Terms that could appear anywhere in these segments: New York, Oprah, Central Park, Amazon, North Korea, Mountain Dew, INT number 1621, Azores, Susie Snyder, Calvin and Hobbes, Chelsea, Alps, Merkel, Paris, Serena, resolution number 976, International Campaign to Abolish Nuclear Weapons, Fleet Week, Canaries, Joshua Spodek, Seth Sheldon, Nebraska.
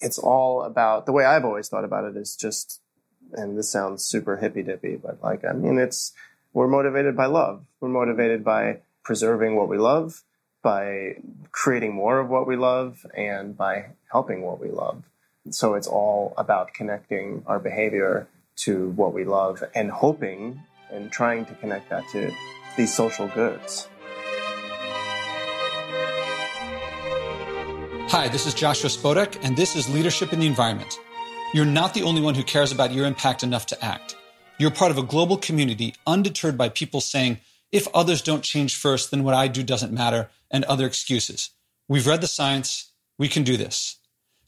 it's all about, the way I've always thought about it is just, and this sounds super hippy-dippy, but like, I mean, it's, we're motivated by love. We're motivated by preserving what we love, by creating more of what we love, and by helping what we love. So it's all about connecting our behavior to what we love and hoping and trying to connect that to these social goods. Hi, this is Joshua Spodek, and this is Leadership in the Environment. You're not the only one who cares about your impact enough to act. You're part of a global community undeterred by people saying, if others don't change first, then what I do doesn't matter, and other excuses. We've read the science. We can do this.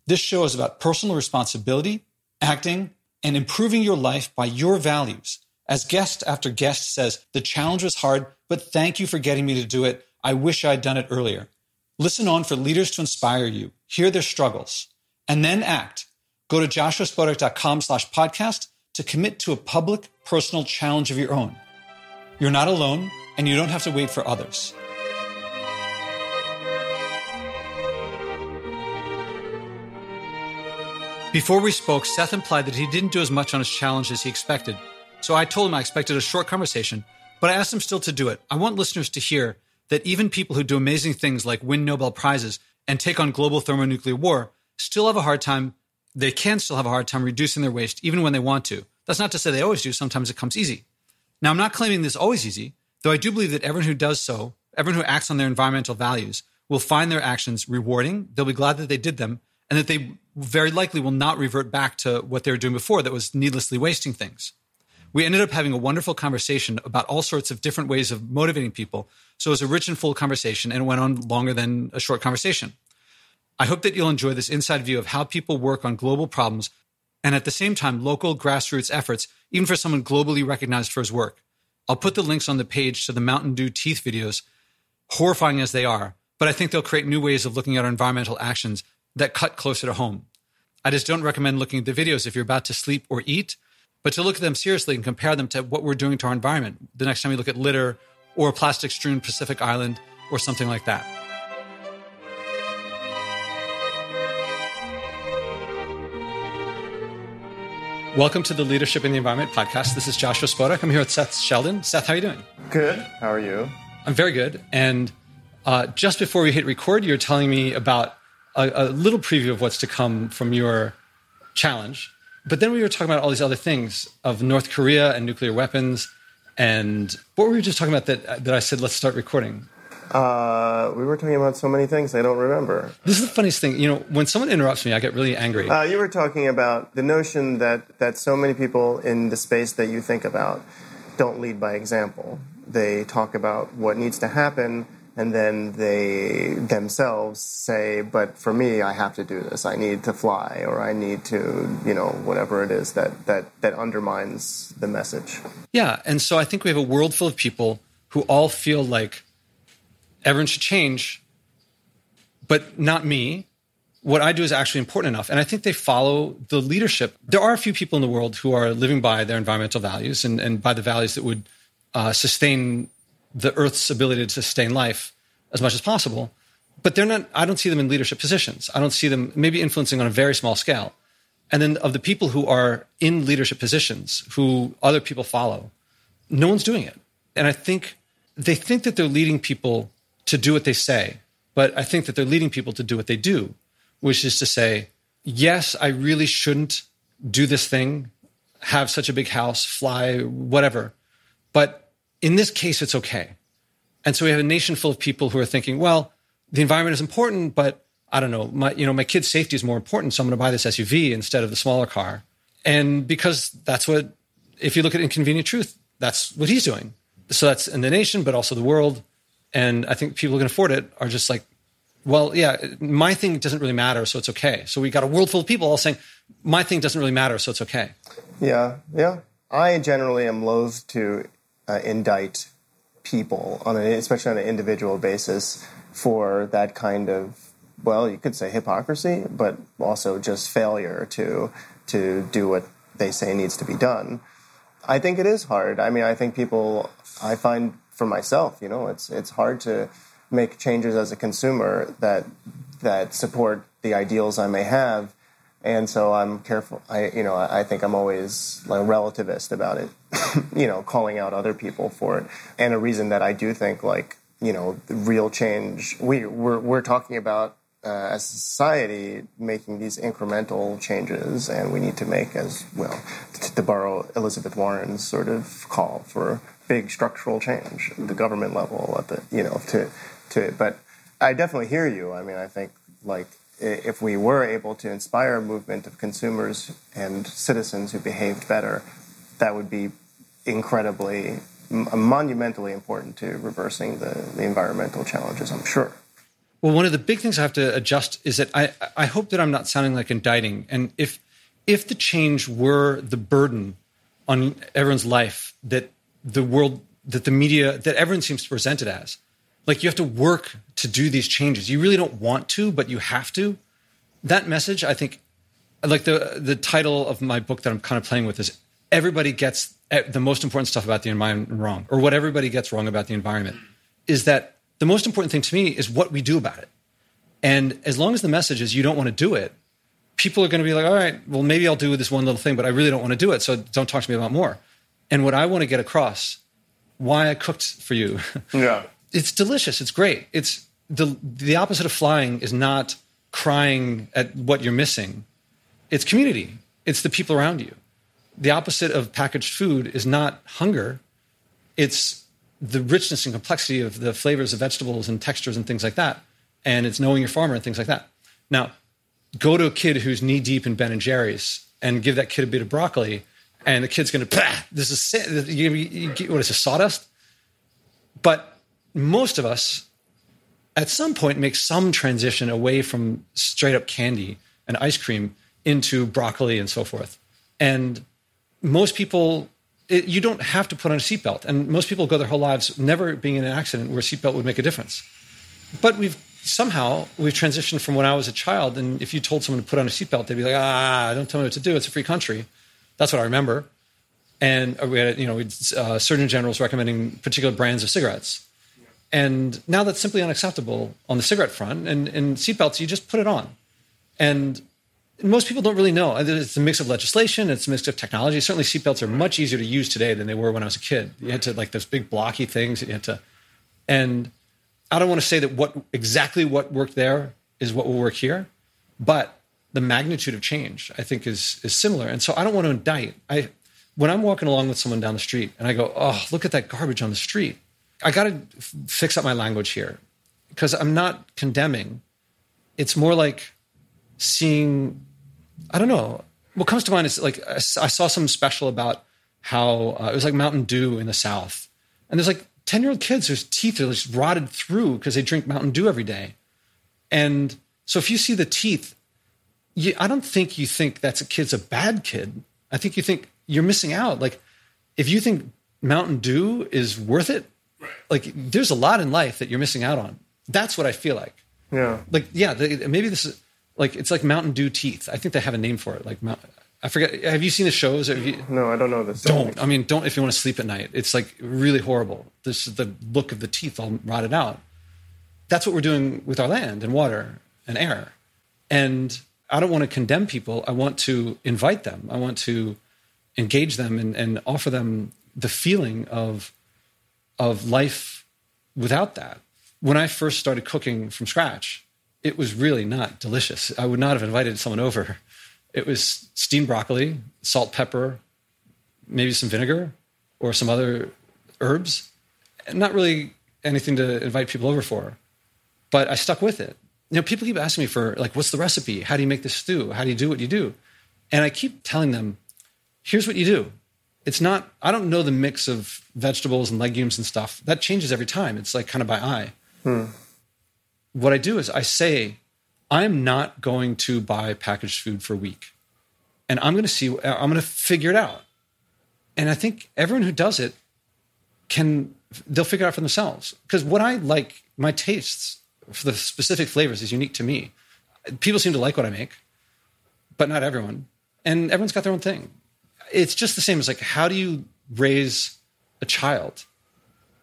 This show is about personal responsibility, acting, and improving your life by your values. As guest after guest says, the challenge was hard, but thank you for getting me to do it. I wish I'd done it earlier. Listen on for leaders to inspire you, hear their struggles, and then act. Go to joshuaspodek.com/podcast to commit to a public, personal challenge of your own. You're not alone, and you don't have to wait for others. Before we spoke, Seth implied that he didn't do as much on his challenge as he expected. So I told him I expected a short conversation, but I asked him still to do it. I want listeners to hear that even people who do amazing things like win Nobel Prizes and take on global thermonuclear war still have a hard time. They can still have a hard time reducing their waste even when they want to. That's not to say they always do. Sometimes it comes easy. Now, I'm not claiming this is always easy, though I do believe that everyone who does so, everyone who acts on their environmental values, will find their actions rewarding. They'll be glad that they did them, and that they very likely will not revert back to what they were doing before that was needlessly wasting things. We ended up having a wonderful conversation about all sorts of different ways of motivating people. So it was a rich and full conversation, and it went on longer than a short conversation. I hope that you'll enjoy this inside view of how people work on global problems and at the same time local grassroots efforts, even for someone globally recognized for his work. I'll put the links on the page to the Mountain Dew teeth videos, horrifying as they are, but I think they'll create new ways of looking at our environmental actions that cut closer to home. I just don't recommend looking at the videos if you're about to sleep or eat, but to look at them seriously and compare them to what we're doing to our environment the next time you look at litter or a plastic-strewn Pacific island or something like that. Welcome to the Leadership in the Environment podcast. This is Joshua Spodek. I'm here with Seth Sheldon. Seth, how are you doing? Good. How are you? I'm very good. And just before we hit record, you were telling me about a little preview of what's to come from your challenge. But then we were talking about all these other things of North Korea and nuclear weapons. And what were we just talking about that I said, let's start recording? We were talking about so many things I don't remember. This is the funniest thing. You know, when someone interrupts me, I get really angry. You were talking about the notion that so many people in the space that you think about don't lead by example. They talk about what needs to happen, and then they themselves say, but for me, I have to do this. I need to fly, or I need to, whatever it is that undermines the message. Yeah, and so I think we have a world full of people who all feel like everyone should change, but not me. What I do is actually important enough. And I think they follow the leadership. There are a few people in the world who are living by their environmental values and by the values that would sustain the Earth's ability to sustain life as much as possible. But they're not, I don't see them in leadership positions. I don't see them maybe influencing on a very small scale. And then of the people who are in leadership positions, who other people follow, no one's doing it. And I think they think that they're leading people to do what they say. But I think that they're leading people to do what they do, which is to say, yes, I really shouldn't do this thing, have such a big house, fly, whatever. But in this case, it's okay. And so we have a nation full of people who are thinking, well, the environment is important, but I don't know, my kid's safety is more important, so I'm going to buy this SUV instead of the smaller car. And because that's what, if you look at Inconvenient Truth, that's what he's doing. So that's in the nation, but also the world. And I think people who can afford it are just like, well, yeah, my thing doesn't really matter, so it's okay. So we got a world full of people all saying, my thing doesn't really matter, so it's okay. Yeah. I generally am loath to indict people, especially on an individual basis, for that kind of, well, you could say hypocrisy, but also just failure to do what they say needs to be done. I think it is hard. I mean, I find for myself, it's hard to make changes as a consumer that support the ideals I may have, And so I'm careful. I think I'm always like relativist about it, calling out other people for it. And a reason that I do think real change, we're talking about as a society making these incremental changes, and we need to make as well, to borrow Elizabeth Warren's sort of call for big structural change at the government level, at the but I definitely hear you. I mean, I think if we were able to inspire a movement of consumers and citizens who behaved better, that would be incredibly, monumentally important to reversing the environmental challenges, I'm sure. Well, one of the big things I have to adjust is that I hope that I'm not sounding like indicting. And if the change were the burden on everyone's life that the world, that the media, that everyone seems to present it as, like you have to work to do these changes. You really don't want to, but you have to. That message, I think, like the title of my book that I'm kind of playing with is Everybody Gets the Most Important Stuff About the Environment Wrong, or What Everybody Gets Wrong About the Environment, is that the most important thing to me is what we do about it. And as long as the message is you don't want to do it, people are going to be like, all right, well, maybe I'll do this one little thing, but I really don't want to do it, so don't talk to me about more. And what I want to get across, why I cooked for you. Yeah. It's delicious. It's great. It's the opposite of flying is not crying at what you're missing. It's community. It's the people around you. The opposite of packaged food is not hunger. It's the richness and complexity of the flavors of vegetables and textures and things like that. And it's knowing your farmer and things like that. Now, go to a kid who's knee-deep in Ben and Jerry's and give that kid a bit of broccoli, and the kid's going to, this is, what is this, sawdust? But most of us, at some point, make some transition away from straight-up candy and ice cream into broccoli and so forth. And most people... you don't have to put on a seatbelt. And most people go their whole lives never being in an accident where a seatbelt would make a difference. But we've transitioned from when I was a child. And if you told someone to put on a seatbelt, they'd be like, don't tell me what to do. It's a free country. That's what I remember. And we had, surgeon generals recommending particular brands of cigarettes. And now that's simply unacceptable on the cigarette front. And seatbelts, you just put it on. And most people don't really know. It's a mix of legislation. It's a mix of technology. Certainly seatbelts are much easier to use today than they were when I was a kid. You had to, those big blocky things. And I don't want to say that exactly what worked there is what will work here, but the magnitude of change, I think, is similar. And so I don't want to indict. When I'm walking along with someone down the street and I go, oh, look at that garbage on the street, I got to fix up my language here, because I'm not condemning. It's more like seeing... I don't know. What comes to mind is I saw something special about how it was Mountain Dew in the South. And there's 10-year-old kids whose teeth are just rotted through because they drink Mountain Dew every day. And so if you see the teeth, I don't think you think that's a kid's a bad kid. I think you think you're missing out. If you think Mountain Dew is worth it, there's a lot in life that you're missing out on. That's what I feel like. Yeah. Maybe this is... it's Mountain Dew teeth. I think they have a name for it. I forget. Have you seen the shows? No, I don't know this. Don't if you want to sleep at night. It's really horrible. This is the look of the teeth all rotted out. That's what we're doing with our land and water and air. And I don't want to condemn people. I want to invite them. I want to engage them and offer them the feeling of life without that. When I first started cooking from scratch, it was really not delicious. I would not have invited someone over. It was steamed broccoli, salt, pepper, maybe some vinegar or some other herbs. Not really anything to invite people over for. But I stuck with it. People keep asking me for, what's the recipe? How do you make this stew? How do you do what you do? And I keep telling them, here's what you do. It's not, I don't know the mix of vegetables and legumes and stuff. That changes every time. It's kind of by eye. What I do is I say, I'm not going to buy packaged food for a week. And I'm going to figure it out. And I think everyone who does it they'll figure it out for themselves. Because what I like, my tastes for the specific flavors is unique to me. People seem to like what I make, but not everyone. And everyone's got their own thing. It's just the same as how do you raise a child?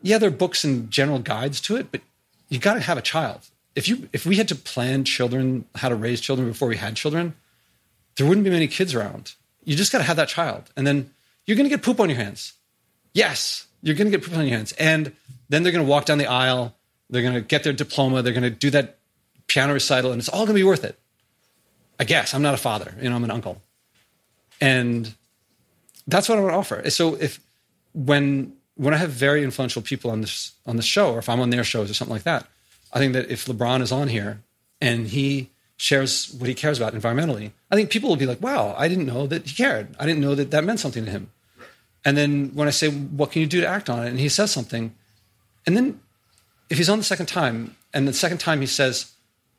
Yeah, there are books and general guides to it, but you got to have a child. If we had to plan how to raise children before we had children, there wouldn't be many kids around. You just got to have that child. And then you're going to get poop on your hands. Yes, you're going to get poop on your hands. And then they're going to walk down the aisle. They're going to get their diploma. They're going to do that piano recital. And it's all going to be worth it. I guess. I'm not a father. You know, I'm an uncle. And that's what I want to offer. So if when I have very influential people on this show, or if I'm on their shows or something like that, I think that if LeBron is on here and he shares what he cares about environmentally, I think people will be like, wow, I didn't know that he cared. I didn't know that that meant something to him. And then when I say, what can you do to act on it? And he says something. And then if he's on the second time, and the second time he says,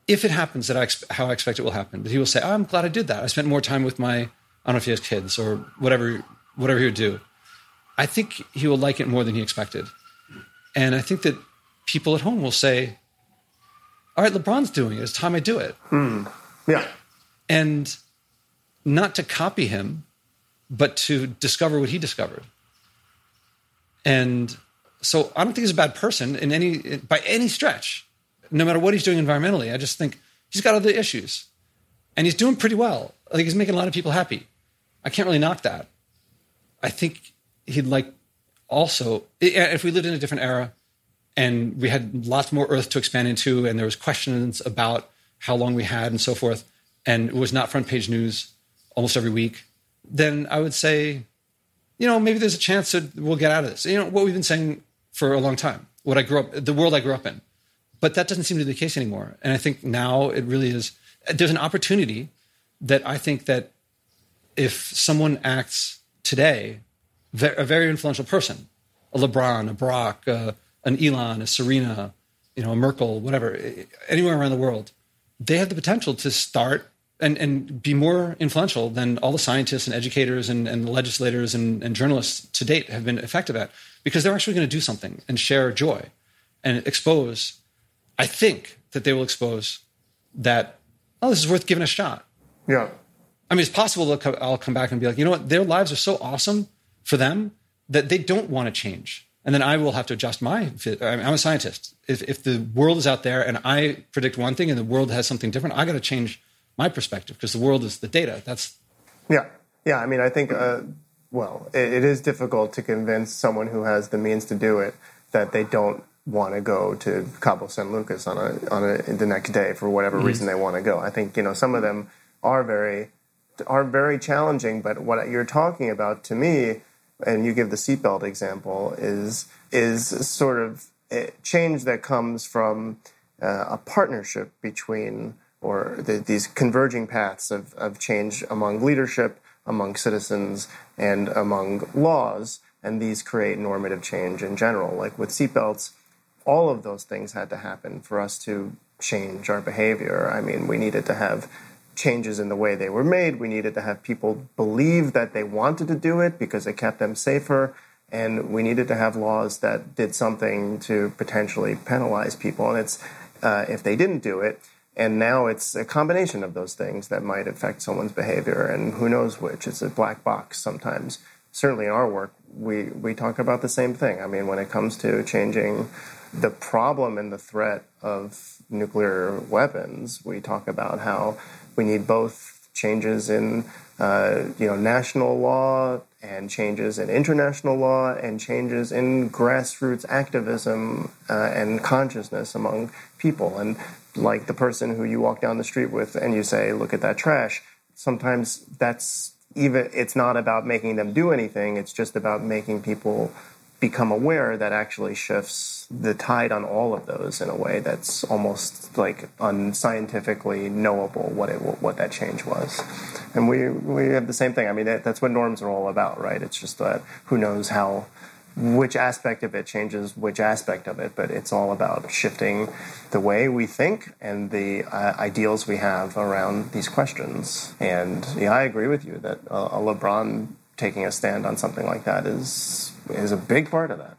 if it happens that how I expect it will happen, but he will say, oh, I'm glad I did that. I spent more time with my, I don't know if he has kids or whatever he would do. I think he will like it more than he expected. And I think that people at home will say, all right, LeBron's doing it. It's time I do it. Mm. Yeah. And not to copy him, but to discover what he discovered. And so I don't think he's a bad person by any stretch, no matter what he's doing environmentally. I just think he's got other issues. And he's doing pretty well. I think he's making a lot of people happy. I can't really knock that. I think he'd like also, if we lived in a different era and we had lots more Earth to expand into and there was questions about how long we had and so forth, and it was not front page news almost every week, then I would say, you know, maybe there's a chance that we'll get out of this. You know, what we've been saying for a long time, the world I grew up in. But that doesn't seem to be the case anymore. And I think now it really is, there's an opportunity that I think that if someone acts today, a very influential person, a LeBron, a Barack, an Elon, a Serena, you know, a Merkel, whatever, anywhere around the world, they have the potential to start and be more influential than all the scientists and educators and legislators and journalists to date have been effective at, because they're actually going to do something and share joy and expose. I think that they will expose that, oh, this is worth giving a shot. Yeah. I mean, it's possible I'll come back and be like, you know what, their lives are so awesome for them that they don't want to change. And then I will have to adjust I'm a scientist. If the world is out there and I predict one thing and the world has something different, I got to change my perspective because the world is the data. Yeah. I mean, I think, it is difficult to convince someone who has the means to do it that they don't want to go to Cabo San Lucas the next day for whatever reason they want to go. I think, you know, some of them are very challenging, but what you're talking about to me, and you give the seatbelt example, is sort of a change that comes from a partnership between these converging paths of change among leadership, among citizens, and among laws, and these create normative change in general. Like with seatbelts, all of those things had to happen for us to change our behavior. I mean, we needed to have changes in the way they were made. We needed to have people believe that they wanted to do it because it kept them safer. And we needed to have laws that did something to potentially penalize people. And it's if they didn't do it. And now it's a combination of those things that might affect someone's behavior. And who knows which. It's a black box sometimes. Certainly in our work, we talk about the same thing. I mean, when it comes to changing the problem and the threat of nuclear weapons, we talk about how we need both changes in national law and changes in international law and changes in grassroots activism and consciousness among people. And like the person who you walk down the street with and you say, look at that trash, sometimes it's not about making them do anything. It's just about making people become aware that actually shifts the tide on all of those in a way that's almost like unscientifically knowable what that change was. And we have the same thing. I mean, that's what norms are all about, right? It's just that who knows which aspect of it changes which aspect of it, but it's all about shifting the way we think and the ideals we have around these questions. And yeah, I agree with you that a LeBron taking a stand on something like that is a big part of that.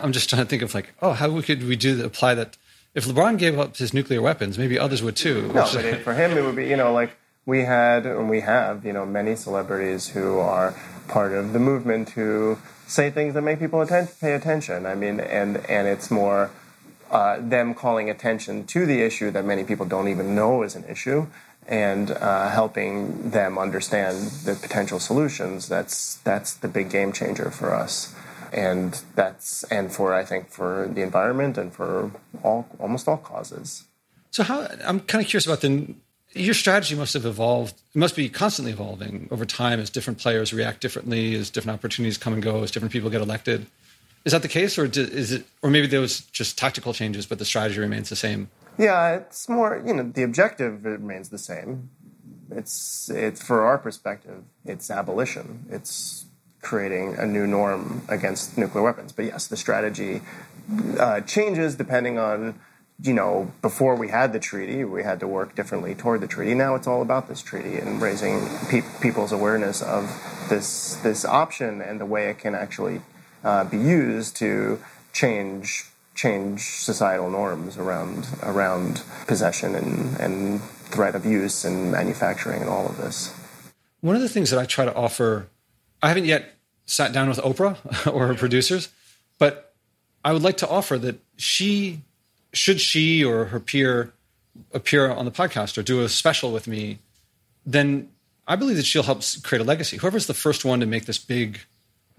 I'm just trying to think of like, oh, how could we apply that? If LeBron gave up his nuclear weapons, maybe others would too. No, but for him, it would be, you know, like we had and we have, you know, many celebrities who are part of the movement who say things that make people pay attention. I mean, and it's more them calling attention to the issue that many people don't even know is an issue and helping them understand the potential solutions. That's the big game changer for us. And for the environment and for almost all causes. So I'm kind of curious about your strategy must have evolved. It must be constantly evolving over time as different players react differently, as different opportunities come and go, as different people get elected. Is that the case, or is it, or maybe there was just tactical changes, but the strategy remains the same? Yeah, it's more, the objective remains the same. It's for our perspective, it's abolition. It's creating a new norm against nuclear weapons. But yes, the strategy changes depending on, before we had the treaty, we had to work differently toward the treaty. Now it's all about this treaty and raising people's awareness of this option and the way it can actually be used to change societal norms around possession and threat of use and manufacturing and all of this. One of the things that I try to offer, I haven't yet sat down with Oprah or her producers, but I would like to offer that should she or her peer appear on the podcast or do a special with me, then I believe that she'll help create a legacy. Whoever's the first one to make this big,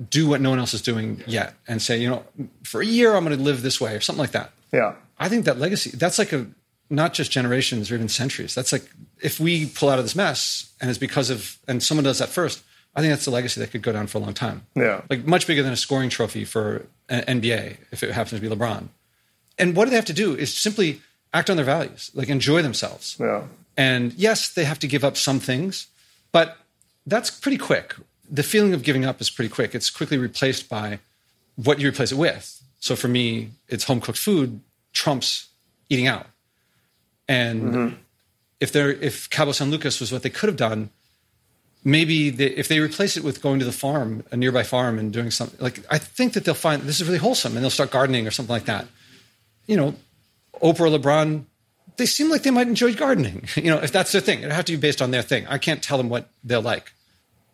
do what no one else is doing yet and say, for a year I'm going to live this way or something like that. Yeah. I think that legacy, that's like not just generations or even centuries. That's like, if we pull out of this mess and it's because someone does that first, I think that's the legacy that could go down for a long time. Yeah. Like much bigger than a scoring trophy for an NBA, if it happens to be LeBron. And what do they have to do is simply act on their values, like enjoy themselves. Yeah. And yes, they have to give up some things, but that's pretty quick. The feeling of giving up is pretty quick. It's quickly replaced by what you replace it with. So for me, it's home-cooked food trumps eating out. And if Cabo San Lucas was what they could have done, maybe if they replace it with going to the farm, a nearby farm, and doing something, like I think that they'll find this is really wholesome and they'll start gardening or something like that. Oprah, LeBron, they seem like they might enjoy gardening. If that's their thing, it'd have to be based on their thing. I can't tell them what they'll like.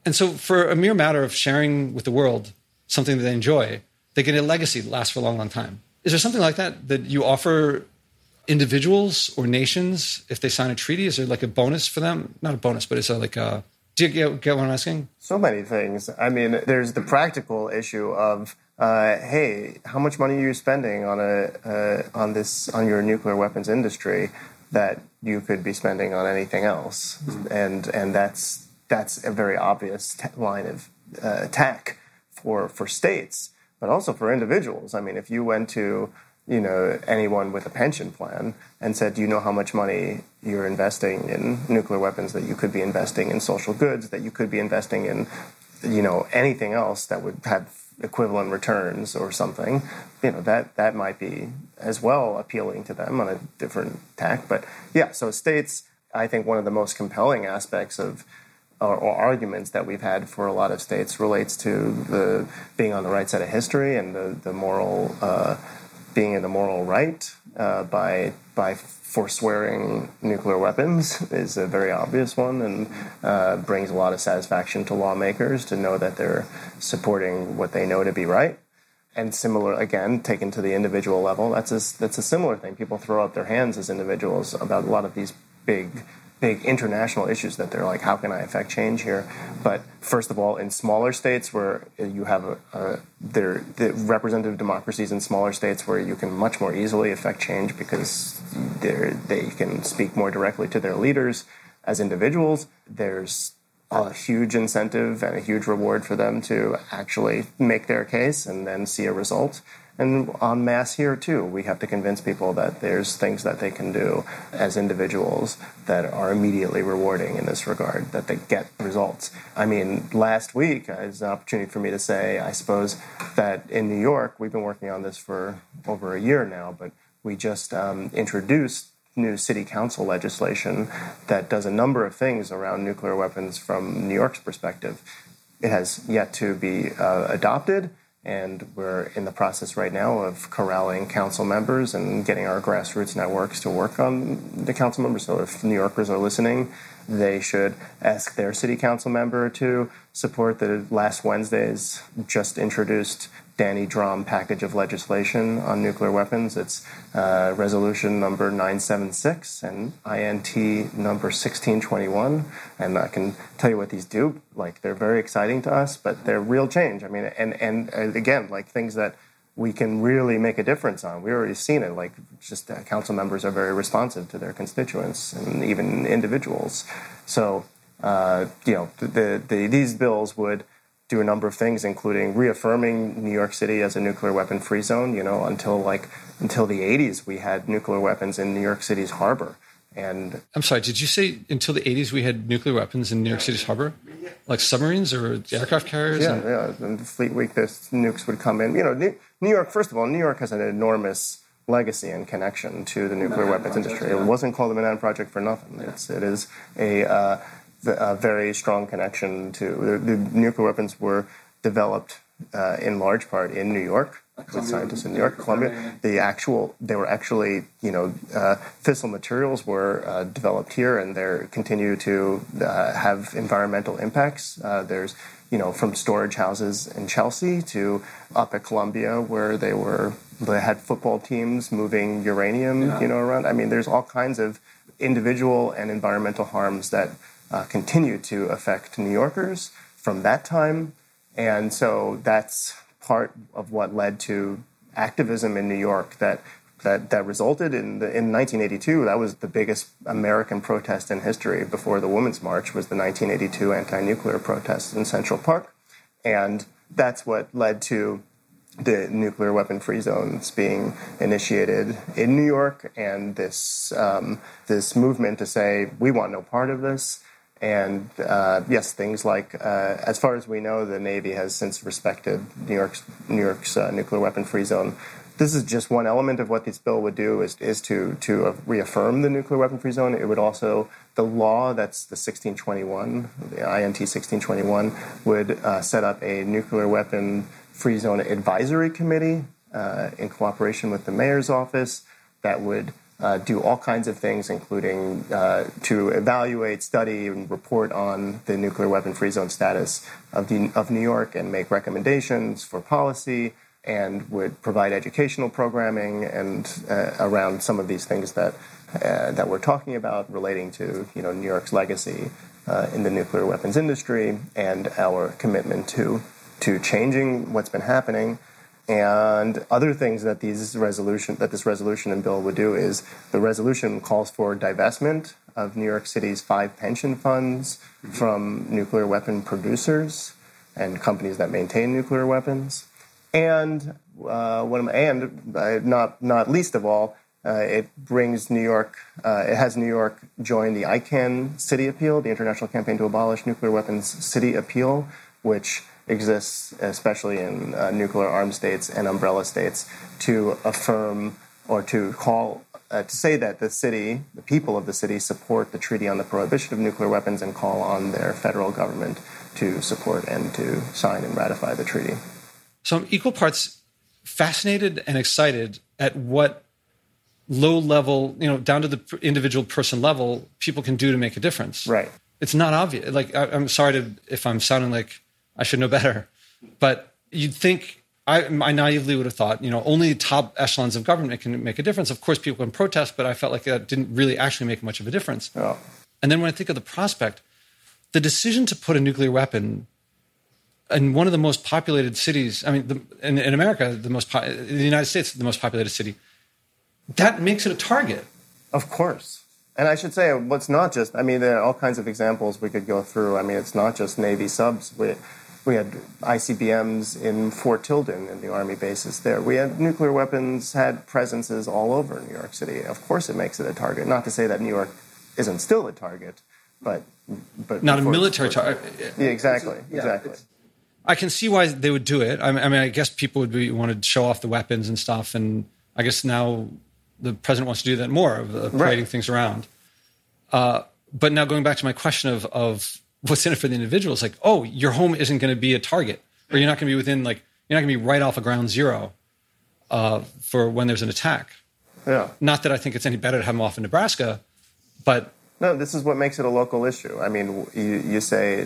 And so for a mere matter of sharing with the world something that they enjoy, they get a legacy that lasts for a long, long time. Is there something like that you offer individuals or nations if they sign a treaty? Is there like a bonus for them? Not a bonus, but it's like a... Do you get what I'm asking? So many things. I mean, there's the practical issue of, hey, how much money are you spending on your nuclear weapons industry that you could be spending on anything else? Mm-hmm. And that's a very obvious line of attack for states, but also for individuals. I mean, if you went to anyone with a pension plan and said, do you know how much money you're investing in nuclear weapons that you could be investing in social goods, that you could be investing in, anything else that would have equivalent returns or something, that might be as well appealing to them on a different tack. But yeah, so states, I think one of the most compelling aspects of or arguments that we've had for a lot of states relates to the being on the right side of history and the moral... being in the moral right by forswearing nuclear weapons is a very obvious one and brings a lot of satisfaction to lawmakers to know that they're supporting what they know to be right. And similar, again, taken to the individual level, that's a similar thing. People throw up their hands as individuals about a lot of these big international issues that they're like, how can I affect change here? But first of all, in smaller states where you have the representative democracies in smaller states where you can much more easily affect change because they can speak more directly to their leaders as individuals, there's a huge incentive and a huge reward for them to actually make their case and then see a result. And en masse here, too, we have to convince people that there's things that they can do as individuals that are immediately rewarding in this regard, that they get results. I mean, last week, it was an opportunity for me to say, I suppose, that in New York, we've been working on this for over a year now, but we just introduced new city council legislation that does a number of things around nuclear weapons from New York's perspective. It has yet to be adopted. And we're in the process right now of corralling council members and getting our grassroots networks to work on the council members. So if New Yorkers are listening, they should ask their city council member to support the last Wednesday's just introduced Danny Drum package of legislation on nuclear weapons. It's resolution number 976 and INT number 1621. And I can tell you what these do. Like, they're very exciting to us, but they're real change. I mean, and again, like things that we can really make a difference on. We've already seen it. Like, just council members are very responsive to their constituents and even individuals. So, these bills would do a number of things, including reaffirming New York City as a nuclear weapon-free zone. You know, until the 80s, we had nuclear weapons in New York City's harbor. And I'm sorry, did you say until the 80s we had nuclear weapons in New York City's harbor? Like submarines or aircraft carriers? Yeah, and Fleet Week, the nukes would come in. You know, New York, first of all, New York has an enormous legacy and connection to the nuclear weapons industry. Yeah. It wasn't called the Manhattan Project for nothing. Yeah. It is a very strong connection to the nuclear weapons were developed in large part in New York, with scientists in New York, Columbia. Fissile materials were developed here, and they continue to have environmental impacts. There's, from storage houses in Chelsea to up at Columbia, where they had football teams moving uranium, around. I mean, there's all kinds of individual and environmental harms that continue to affect New Yorkers from that time. And so that's part of what led to activism in New York that resulted in 1982. That was the biggest American protest in history before the Women's March, was the 1982 anti-nuclear protest in Central Park. And that's what led to the nuclear weapon-free zones being initiated in New York, and this movement to say, we want no part of this. And yes, things like, as far as we know, the Navy has since respected New York's nuclear weapon-free zone. This is just one element of what this bill would do, is to reaffirm the nuclear weapon-free zone. It would also, the law that's the 1621, the INT 1621, would set up a nuclear weapon-free zone advisory committee in cooperation with the mayor's office that would do all kinds of things, including to evaluate, study, and report on the nuclear weapon-free zone status of New York, and make recommendations for policy, and would provide educational programming and around some of these things that we're talking about, relating to New York's legacy in the nuclear weapons industry and our commitment to changing what's been happening. And other things that this resolution and bill would do is, the resolution calls for divestment of New York City's 5 pension funds from nuclear weapon producers and companies that maintain nuclear weapons. And not least of all, it brings New York. It has New York join the ICAN City Appeal, the International Campaign to Abolish Nuclear Weapons City Appeal, which exists especially in nuclear armed states and umbrella states, to affirm or to call to say that the people of the city, support the Treaty on the Prohibition of Nuclear Weapons and call on their federal government to support and to sign and ratify the treaty. So I'm equal parts fascinated and excited at what low level, down to the individual person level, people can do to make a difference. Right. It's not obvious. Like, I'm sorry if I'm sounding like I should know better, but you'd think, I naively would have thought, only top echelons of government can make a difference. Of course, people can protest, but I felt like that didn't really actually make much of a difference. Oh. And then when I think of the prospect, the decision to put a nuclear weapon in one of the most populated cities, I mean, in America, in the United States, the most populated city, that makes it a target. Of course. And I should say, there are all kinds of examples we could go through. I mean, it's not just Navy subs. We had ICBMs in Fort Tilden, in the Army bases there. We had nuclear weapons, had presences all over New York City. Of course it makes it a target. Not to say that New York isn't still a target, but not a military target. Yeah, exactly. I can see why they would do it. I mean, I guess people wanted to show off the weapons and stuff, and I guess now the president wants to do that more, of parading things around. But now going back to my question of what's in it for the individual, it's like, oh, your home isn't going to be a target, or you're not going to be you're not going to be right off of ground zero for when there's an attack. Yeah. Not that I think it's any better to have them off in Nebraska, but... No, this is what makes it a local issue. I mean, you say,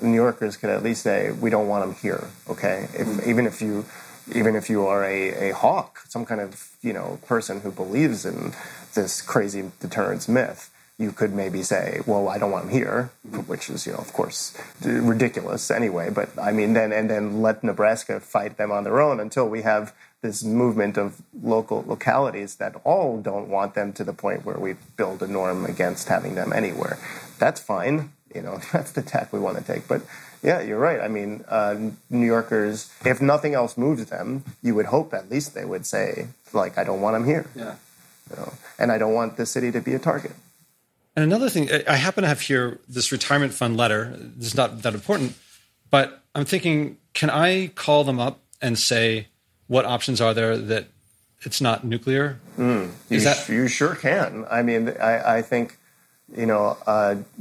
New Yorkers could at least say, we don't want them here, okay? Even if you even if you are a hawk, some kind of, you know, person who believes in this crazy deterrence myth, you could maybe say, well, I don't want him here, which is, you know, of course, ridiculous anyway. But I mean, then let Nebraska fight them on their own until we have this movement of localities that all don't want them to the point where we build a norm against having them anywhere. That's fine. You know, that's the tack we want to take. But yeah, you're right. I mean, New Yorkers, if nothing else moves them, you would hope at least they would say, like, I don't want them here. Yeah. You know? And I don't want the city to be a target. And another thing, I happen to have here this retirement fund letter. It's not that important, but I'm thinking, can I call them up and say, what options are there that it's not nuclear? You sure can. I mean, I think, you know,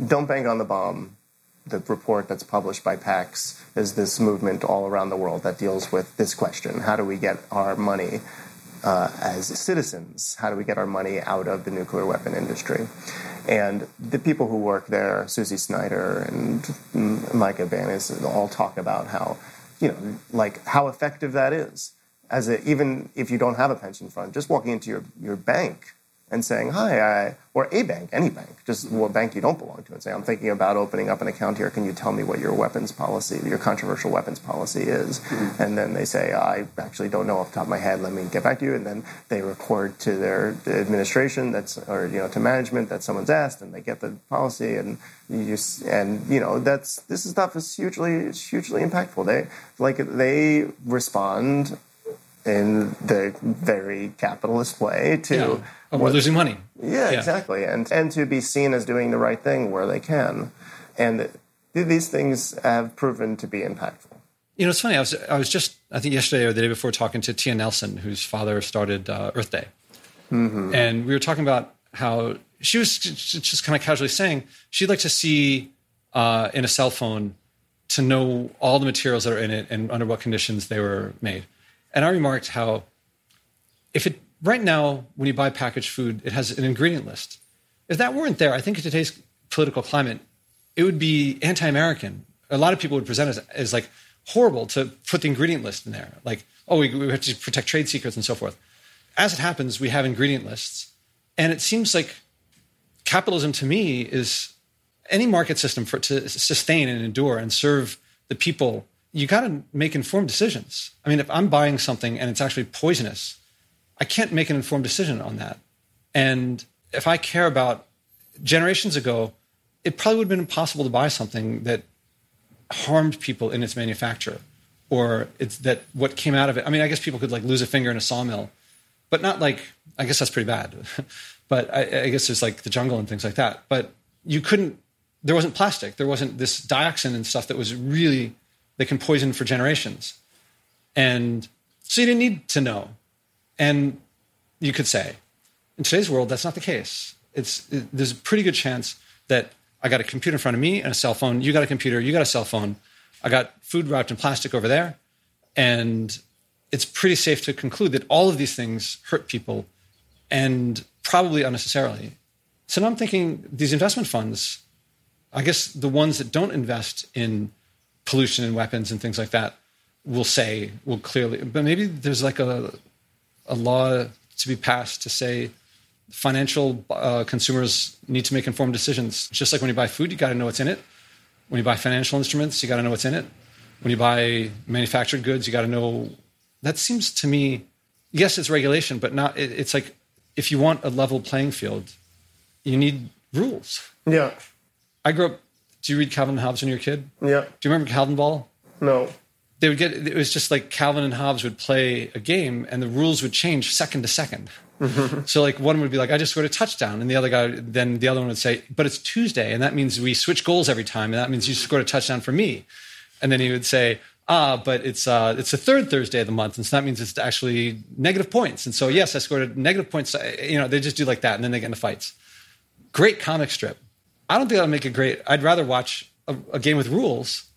don't bank on the bomb. The report that's published by PACS is this movement all around the world that deals with this question. How do we get our money as citizens? How do we get our money out of the nuclear weapon industry? And the people who work there, Susie Snyder and Micah Banis, all talk about how, you know, like how effective that is. Even if you don't have a pension fund, just walking into your bank and saying, or a bank you don't belong to, and say, I'm thinking about opening up an account here. Can you tell me what your weapons policy, your controversial weapons policy is? Mm-hmm. And then they say, I actually don't know off the top of my head. Let me get back to you. And then they record to their administration to management that someone's asked, and they get the policy. And this stuff is hugely impactful. They respond in the very capitalist way to... Yeah. Oh, we're losing money. Yeah, exactly. And to be seen as doing the right thing where they can. And these things have proven to be impactful. You know, it's funny. I was just, I think yesterday or the day before, talking to Tia Nelson, whose father started Earth Day. Mm-hmm. And we were talking about how she was just kind of casually saying she'd like to see in a cell phone to know all the materials that are in it and under what conditions they were made. And I remarked how right now, when you buy packaged food, it has an ingredient list. If that weren't there, I think in today's political climate, it would be anti-American. A lot of people would present it as like horrible to put the ingredient list in there. Like, oh, we have to protect trade secrets and so forth. As it happens, we have ingredient lists. And it seems like capitalism to me is any market system to sustain and endure and serve the people, you got to make informed decisions. I mean, if I'm buying something and it's actually poisonous, I can't make an informed decision on that. And if I care about generations ago, it probably would have been impossible to buy something that harmed people in its manufacture or that what came out of it. I mean, I guess people could like lose a finger in a sawmill, but not like, I guess that's pretty bad. But I guess there's like the jungle and things like that. But there wasn't plastic. There wasn't this dioxin and stuff that was really, that can poison for generations. And so you didn't need to know. And you could say, in today's world, that's not the case. There's a pretty good chance that I got a computer in front of me and a cell phone. You got a computer, you got a cell phone. I got food wrapped in plastic over there. And it's pretty safe to conclude that all of these things hurt people and probably unnecessarily. So now I'm thinking these investment funds, I guess the ones that don't invest in pollution and weapons and things like that will clearly, but maybe there's like a law to be passed to say financial consumers need to make informed decisions. Just like when you buy food, you got to know what's in it. When you buy financial instruments, you got to know what's in it. When you buy manufactured goods, you got to know. That seems to me, yes, it's regulation, but not. It's like if you want a level playing field, you need rules. Yeah. I grew up. Do you read Calvin and Hobbes when you were a kid? Yeah. Do you remember Calvin Ball? No. It was just like Calvin and Hobbes would play a game and the rules would change second to second. Mm-hmm. So like one would be like, I just scored a touchdown. And the other one would say, but it's Tuesday. And that means we switch goals every time. And that means you scored a touchdown for me. And then he would say, but it's the third Thursday of the month. And so that means it's actually negative points. And so yes, I scored a negative points. You know, they just do like that. And then they get into fights. Great comic strip. I don't think that'll make I'd rather watch a game with rules.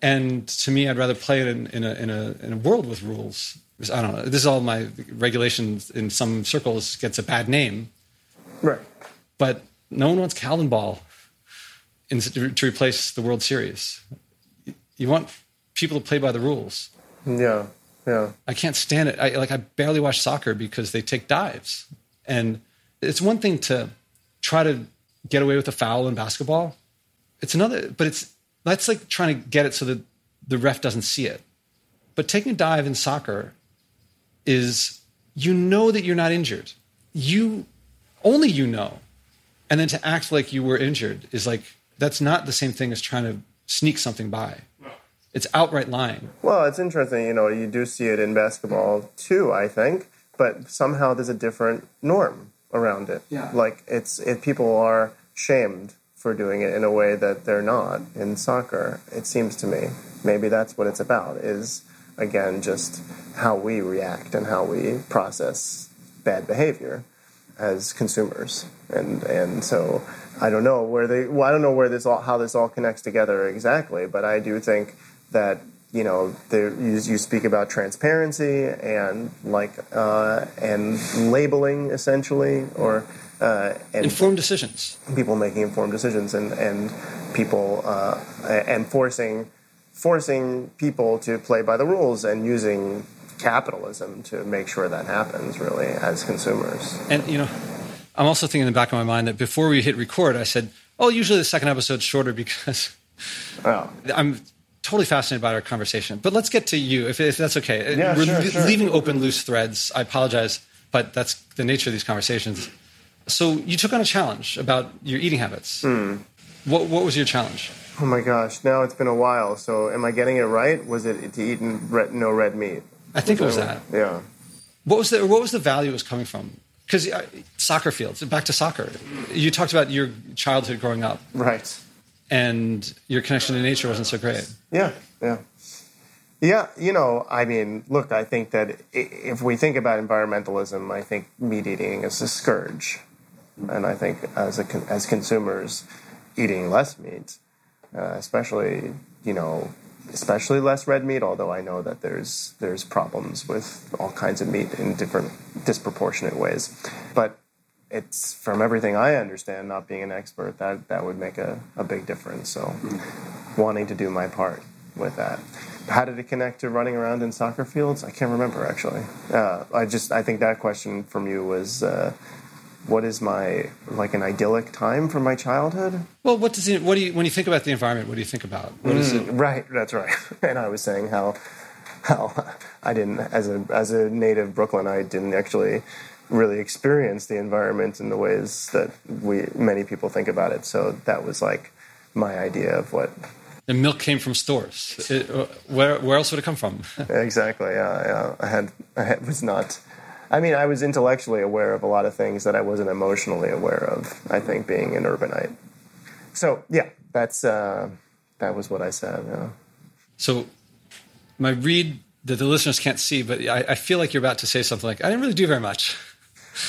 And to me, I'd rather play it in a world with rules. I don't know. This is all my regulations in some circles gets a bad name. Right. But no one wants Calvin Ball to replace the World Series. You want people to play by the rules. Yeah. Yeah. I can't stand it. I barely watch soccer because they take dives. And it's one thing to try to get away with a foul in basketball. It's another, but that's like trying to get it so that the ref doesn't see it. But taking a dive in soccer is, you know that you're not injured. You know. And then to act like you were injured is like, that's not the same thing as trying to sneak something by. It's outright lying. Well, it's interesting. You do see it in basketball too, I think. But somehow there's a different norm around it. Yeah. Like people are shamed for doing it in a way that they're not in soccer, it seems to me. Maybe that's what it's about, is, again, just how we react and how we process bad behavior as consumers. And so I don't know how this all connects together exactly, but I do think that, you speak about transparency and and labeling essentially, and informed decisions. People making informed decisions and people and forcing people to play by the rules and using capitalism to make sure that happens, really, as consumers. And, I'm also thinking in the back of my mind that before we hit record, I said, usually the second episode's shorter because I'm totally fascinated by our conversation. But let's get to you, if that's okay. Yeah, we're leaving open loose threads. I apologize, but that's the nature of these conversations. So you took on a challenge about your eating habits. Mm. What was your challenge? Oh my gosh, now it's been a while. So am I getting it right? Was it to eat no red meat? I think it was that. Yeah. What was the value it was coming from? Because soccer fields, back to soccer. You talked about your childhood growing up. Right. And your connection to nature wasn't so great. Yeah. Yeah, look, I think that if we think about environmentalism, I think meat eating is a scourge. And I think as consumers, eating less meat, especially less red meat, although I know that there's problems with all kinds of meat in different disproportionate ways. But it's, from everything I understand, not being an expert, that would make a big difference. So wanting to do my part with that. How did it connect to running around in soccer fields? I can't remember, actually. I think that question from you was, what is my, an idyllic time from my childhood? Well, when you think about the environment, what do you think about? What is it? Right, that's right. And I was saying how I didn't, as a native Brooklynite, didn't actually really experience the environment in the ways that many people think about it. So that was my idea of what. The milk came from stores. Where else would it come from? Exactly. Yeah. I was intellectually aware of a lot of things that I wasn't emotionally aware of, I think, being an urbanite. So, yeah, that was what I said. Yeah. So my read that the listeners can't see, but I feel like you're about to say something like, I didn't really do very much.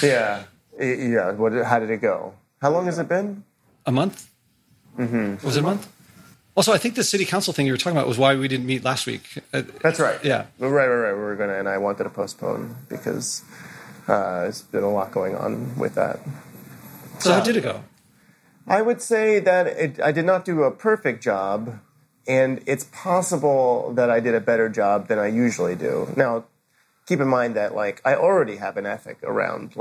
Yeah. Yeah. How did it go? How long has it been? A month? Mm-hmm. Was it a month? Also, I think the city council thing you were talking about was why we didn't meet last week. That's right. Yeah. Right. We were going to, and I wanted to postpone because there's been a lot going on with that. So how did it go? I would say that I did not do a perfect job, and it's possible that I did a better job than I usually do. Now, keep in mind that, I already have an ethic around,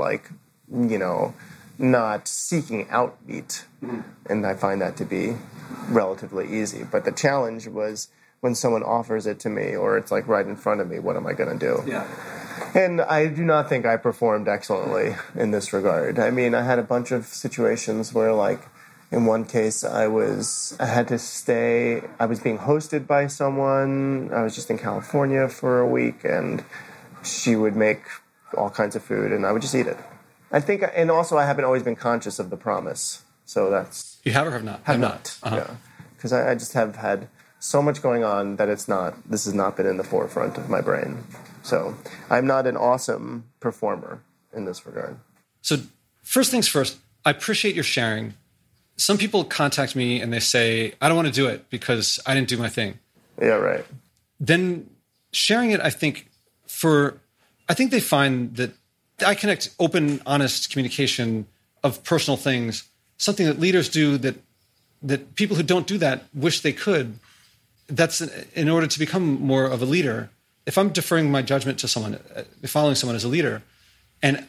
not seeking out meat, and I find that to be relatively easy. But the challenge was when someone offers it to me or it's right in front of me, what am I going to do? Yeah. And I do not think I performed excellently in this regard. I mean, I had a bunch of situations where in one case I had to stay, I was being hosted by someone. I was just in California for a week and she would make all kinds of food and I would just eat it. I think, and also I haven't always been conscious of the promise. So that's... You have or have not? Have not. Uh-huh. Yeah. Because I just have had so much going on that this has not been in the forefront of my brain. So I'm not an awesome performer in this regard. So first things first, I appreciate your sharing. Some people contact me and they say, I don't want to do it because I didn't do my thing. Yeah, right. Then sharing it, I think they find that I connect open, honest communication of personal things, something that leaders do that people who don't do that wish they could. That's in order to become more of a leader. if I'm deferring my judgment to someone, following someone as a leader, and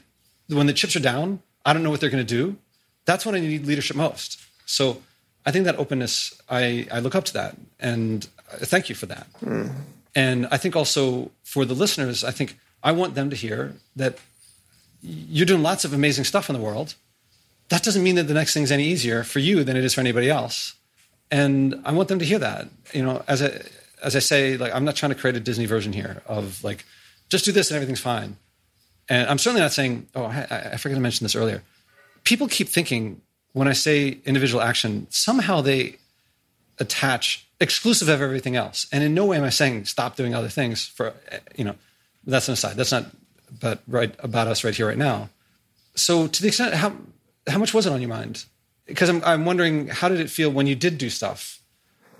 when the chips are down, I don't know what they're going to do, that's when I need leadership most. So I think that openness, I look up to that. And thank you for that. Mm. And I think also for the listeners, I think I want them to hear that you're doing lots of amazing stuff in the world. That doesn't mean that the next thing's any easier for you than it is for anybody else. And I want them to hear that. You know, as I say, like, I'm not trying to create a Disney version here of like, just do this and everything's fine. And I'm certainly not saying, I forgot to mention this earlier. People keep thinking when I say individual action, somehow they attach exclusive of everything else. And in no way am I saying stop doing other things for, you know, that's an aside. That's not about us right here, right now. So to the extent, how much was it on your mind? Because I'm wondering, how did it feel when you did do stuff?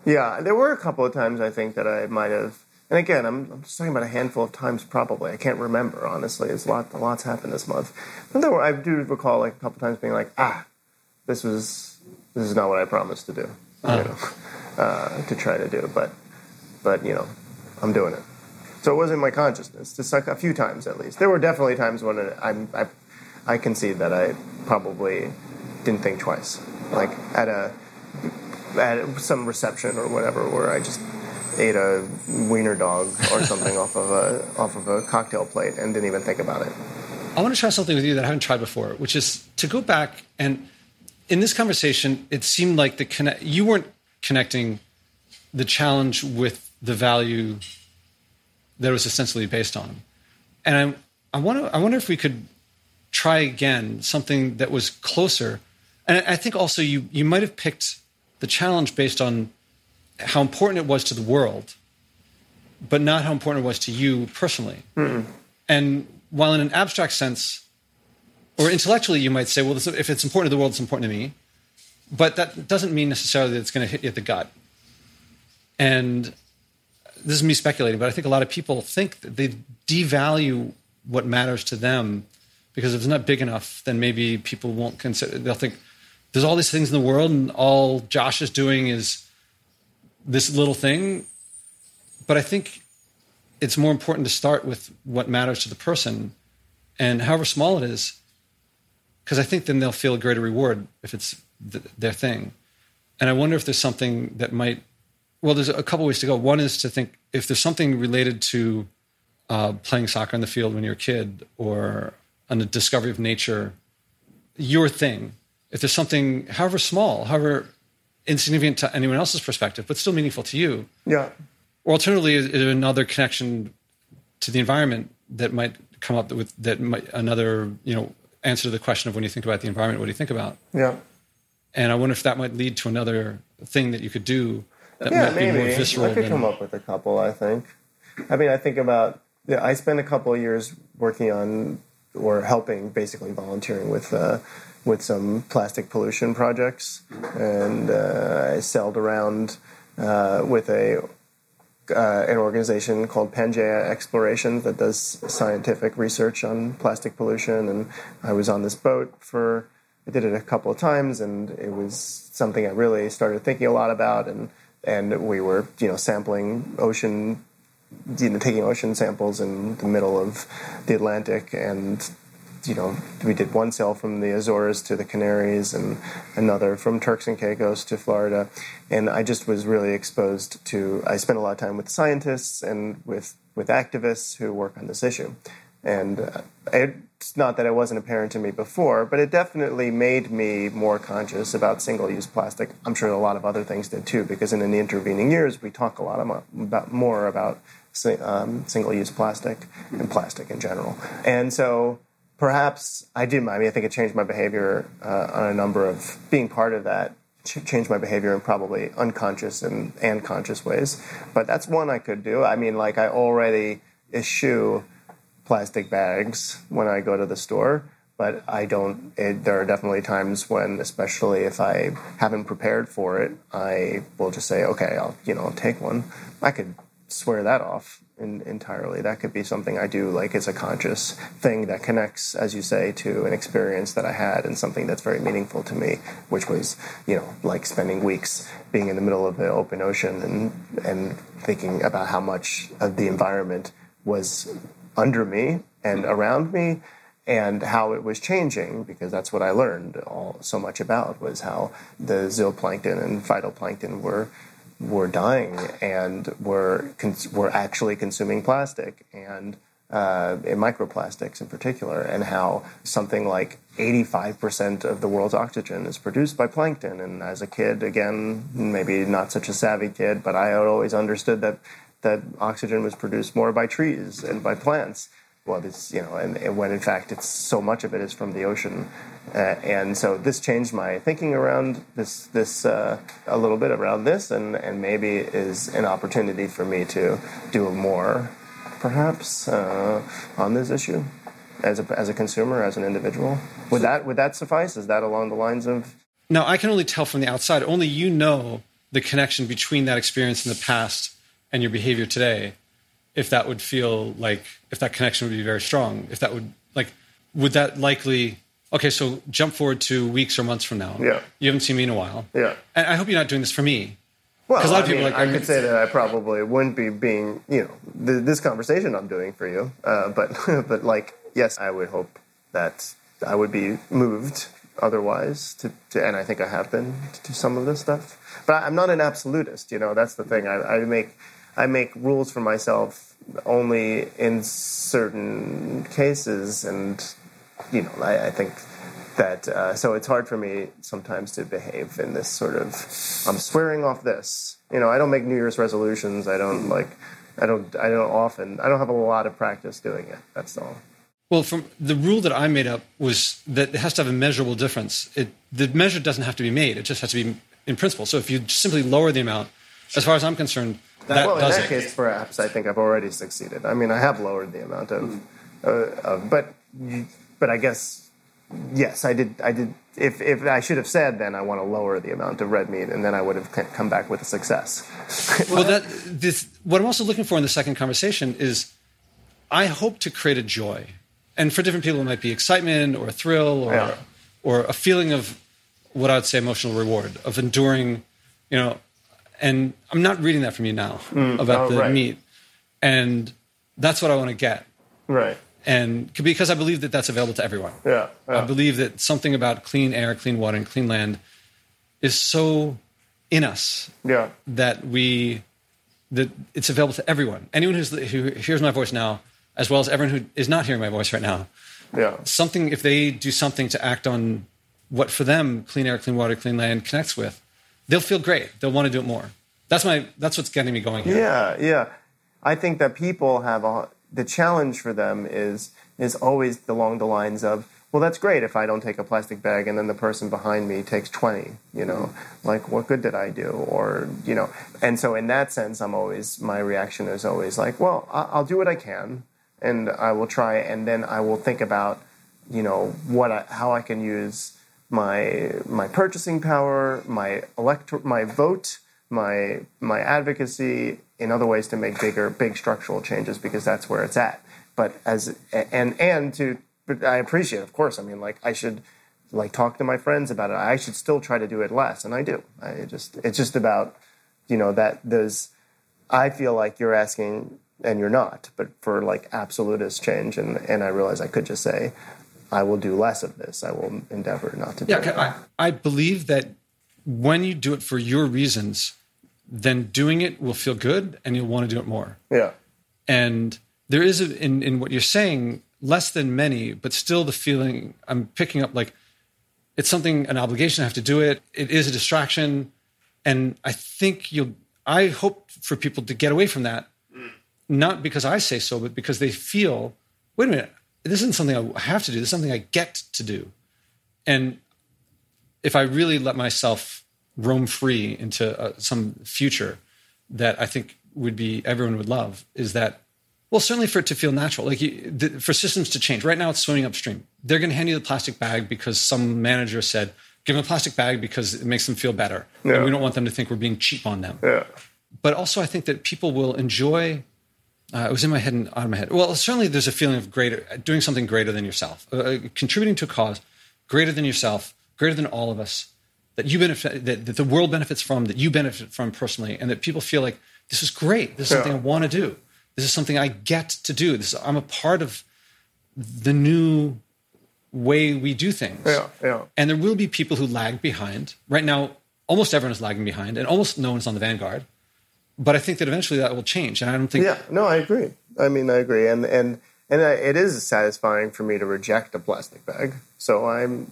Yeah, there were a couple of times I think that I might have. And again, I'm just talking about a handful of times probably. I can't remember, honestly. It's a lot's happened this month. But there were, I do recall like a couple of times being like, this is not what I promised to do, to try to do. But you know, I'm doing it. So it was in my consciousness, just like a few times at least. There were definitely times when I concede that I probably didn't think twice, like at some reception or whatever, where I just ate a wiener dog or something off of a cocktail plate and didn't even think about it. I want to try something with you that I haven't tried before, which is to go back and in this conversation, it seemed like you weren't connecting the challenge with the value that it was essentially based on. And I wonder if we could try again something that was closer. And I think also you might have picked the challenge based on how important it was to the world, but not how important it was to you personally. Mm-mm. And while in an abstract sense, or intellectually, you might say, well, if it's important to the world, it's important to me. But that doesn't mean necessarily that it's going to hit you at the gut. And this is me speculating, but I think a lot of people think that they devalue what matters to them because if it's not big enough, then maybe people won't consider. They'll think there's all these things in the world and all Josh is doing is this little thing. But I think it's more important to start with what matters to the person and however small it is, because I think then they'll feel a greater reward if it's their thing. And I wonder if there's something that might... Well, there's a couple ways to go. One is to think if there's something related to playing soccer on the field when you're a kid or on the discovery of nature, your thing. If there's something, however small, however insignificant to anyone else's perspective, but still meaningful to you. Yeah. Or alternatively, is another connection to the environment that might come up with another, you know, answer to the question of when you think about the environment, what do you think about? Yeah. And I wonder if that might lead to another thing that you could do that might maybe be more visceral. I could come up with a couple, I think. I mean, I think about, I spent a couple of years working on or helping, basically volunteering with some plastic pollution projects. And I sailed around with an organization called Pangea Exploration that does scientific research on plastic pollution, and I was on this boat I did it a couple of times, and it was something I really started thinking a lot about, and we were, you know, sampling ocean, you know, taking ocean samples in the middle of the Atlantic, and you know, we did one sail from the Azores to the Canaries and another from Turks and Caicos to Florida. And I just was really exposed to, I spent a lot of time with scientists and with activists who work on this issue. And it's not that it wasn't apparent to me before, but it definitely made me more conscious about single-use plastic. I'm sure a lot of other things did too, because in the intervening years, we talk a lot more about single-use plastic and plastic in general. And so... Perhaps I did. I mean, I think it changed my behavior on a number of being part of that. Changed my behavior in probably unconscious and conscious ways. But that's one I could do. I mean, like I already eschew plastic bags when I go to the store, but I don't. There are definitely times when, especially if I haven't prepared for it, I will just say, okay, I'll take one. I could swear that off. Entirely. That could be something I do, like it's a conscious thing that connects, as you say, to an experience that I had and something that's very meaningful to me, which was, you know, like spending weeks being in the middle of the open ocean and thinking about how much of the environment was under me and around me, and how it was changing, because that's what I learned so much about, was how the zooplankton and phytoplankton were dying and were actually consuming plastic and microplastics in particular, and how something like 85% of the world's oxygen is produced by plankton. And as a kid, again, maybe not such a savvy kid, but I had always understood that oxygen was produced more by trees and by plants. Well, it's, and when in fact it's so much of it is from the ocean, and so this changed my thinking around this a little bit around this, and maybe is an opportunity for me to do more, perhaps, on this issue, as a consumer, as an individual. Would that suffice? Is that along the lines of? No, I can only tell from the outside. Only you know the connection between that experience in the past and your behavior today. If that would feel like, if that connection would be very strong, if that would that likely, okay, so jump forward to weeks or months from now. Yeah. You haven't seen me in a while. Yeah. And I hope you're not doing this for me. Well, because a lot of people I could say that I probably wouldn't be being, this conversation I'm doing for you. But yes, I would hope that I would be moved otherwise to and I think I have been to do some of this stuff. But I'm not an absolutist, that's the thing. I make rules for myself only in certain cases, and I think that so it's hard for me sometimes to behave in this sort of I'm swearing off this. I don't make New Year's resolutions. I don't have a lot of practice doing it. That's all. Well, from the rule that I made up was that it has to have a measurable difference. The measure doesn't have to be made. It just has to be in principle. So if you just simply lower the amount, as far as I'm concerned. In that case, perhaps I think I've already succeeded. I mean, I have lowered the amount but I guess yes, I did. If I should have said, then I want to lower the amount of red meat, and then I would have come back with a success. Well, what I'm also looking for in the second conversation is, I hope to create a joy, and for different people, it might be excitement or a thrill or a feeling of what I would say emotional reward of enduring, And I'm not reading that from you now about the meat. And that's what I want to get. Right. And because I believe that that's available to everyone. Yeah. I believe that something about clean air, clean water, and clean land is so in us that it's available to everyone. Anyone who hears my voice now, as well as everyone who is not hearing my voice right now. Yeah. Something, if they do something to act on what for them clean air, clean water, clean land connects with, they'll feel great. They'll want to do it more. That's what's getting me going here. Yeah. I think that people have the challenge for them is always along the lines of, well, that's great if I don't take a plastic bag and then the person behind me takes 20, like what good did I do? Or, and so in that sense, my reaction is always like, well, I'll do what I can and I will try. And then I will think about, how I can use my purchasing power, my vote, my advocacy in other ways to make big structural changes, because that's where it's at. But I appreciate, of course. I mean, I should talk to my friends about it. I should still try to do it less, and I do. It's just about that there's. I feel like you're asking and you're not, but for absolutist change, and I realize I could just say, I will do less of this. I will endeavor not to do it. I believe that when you do it for your reasons, then doing it will feel good and you'll want to do it more. Yeah. And there is, in what you're saying, less than many, but still the feeling I'm picking up, it's something, an obligation, I have to do it. It is a distraction. And I think I hope for people to get away from that, not because I say so, but because they feel, wait a minute, this isn't something I have to do. This is something I get to do. And if I really let myself roam free into some future that I think everyone would love, is that, well, certainly for it to feel natural, for systems to change. Right now it's swimming upstream. They're going to hand you the plastic bag because some manager said, give them a plastic bag because it makes them feel better. Yeah. And we don't want them to think we're being cheap on them. Yeah. But also I think that people will enjoy... it was in my head and out of my head. Well, certainly there's a feeling of doing something greater than yourself, contributing to a cause greater than yourself, greater than all of us, that you benefit, that the world benefits from, that you benefit from personally, and that people feel like, this is great. This is something I want to do. This is something I get to do. This, I'm a part of the new way we do things. Yeah, yeah. And there will be people who lag behind. Right now, almost everyone is lagging behind, and almost no one's on the vanguard. But I think that eventually that will change, and I don't think... Yeah, no, I agree. I mean, I agree. And it is satisfying for me to reject a plastic bag. So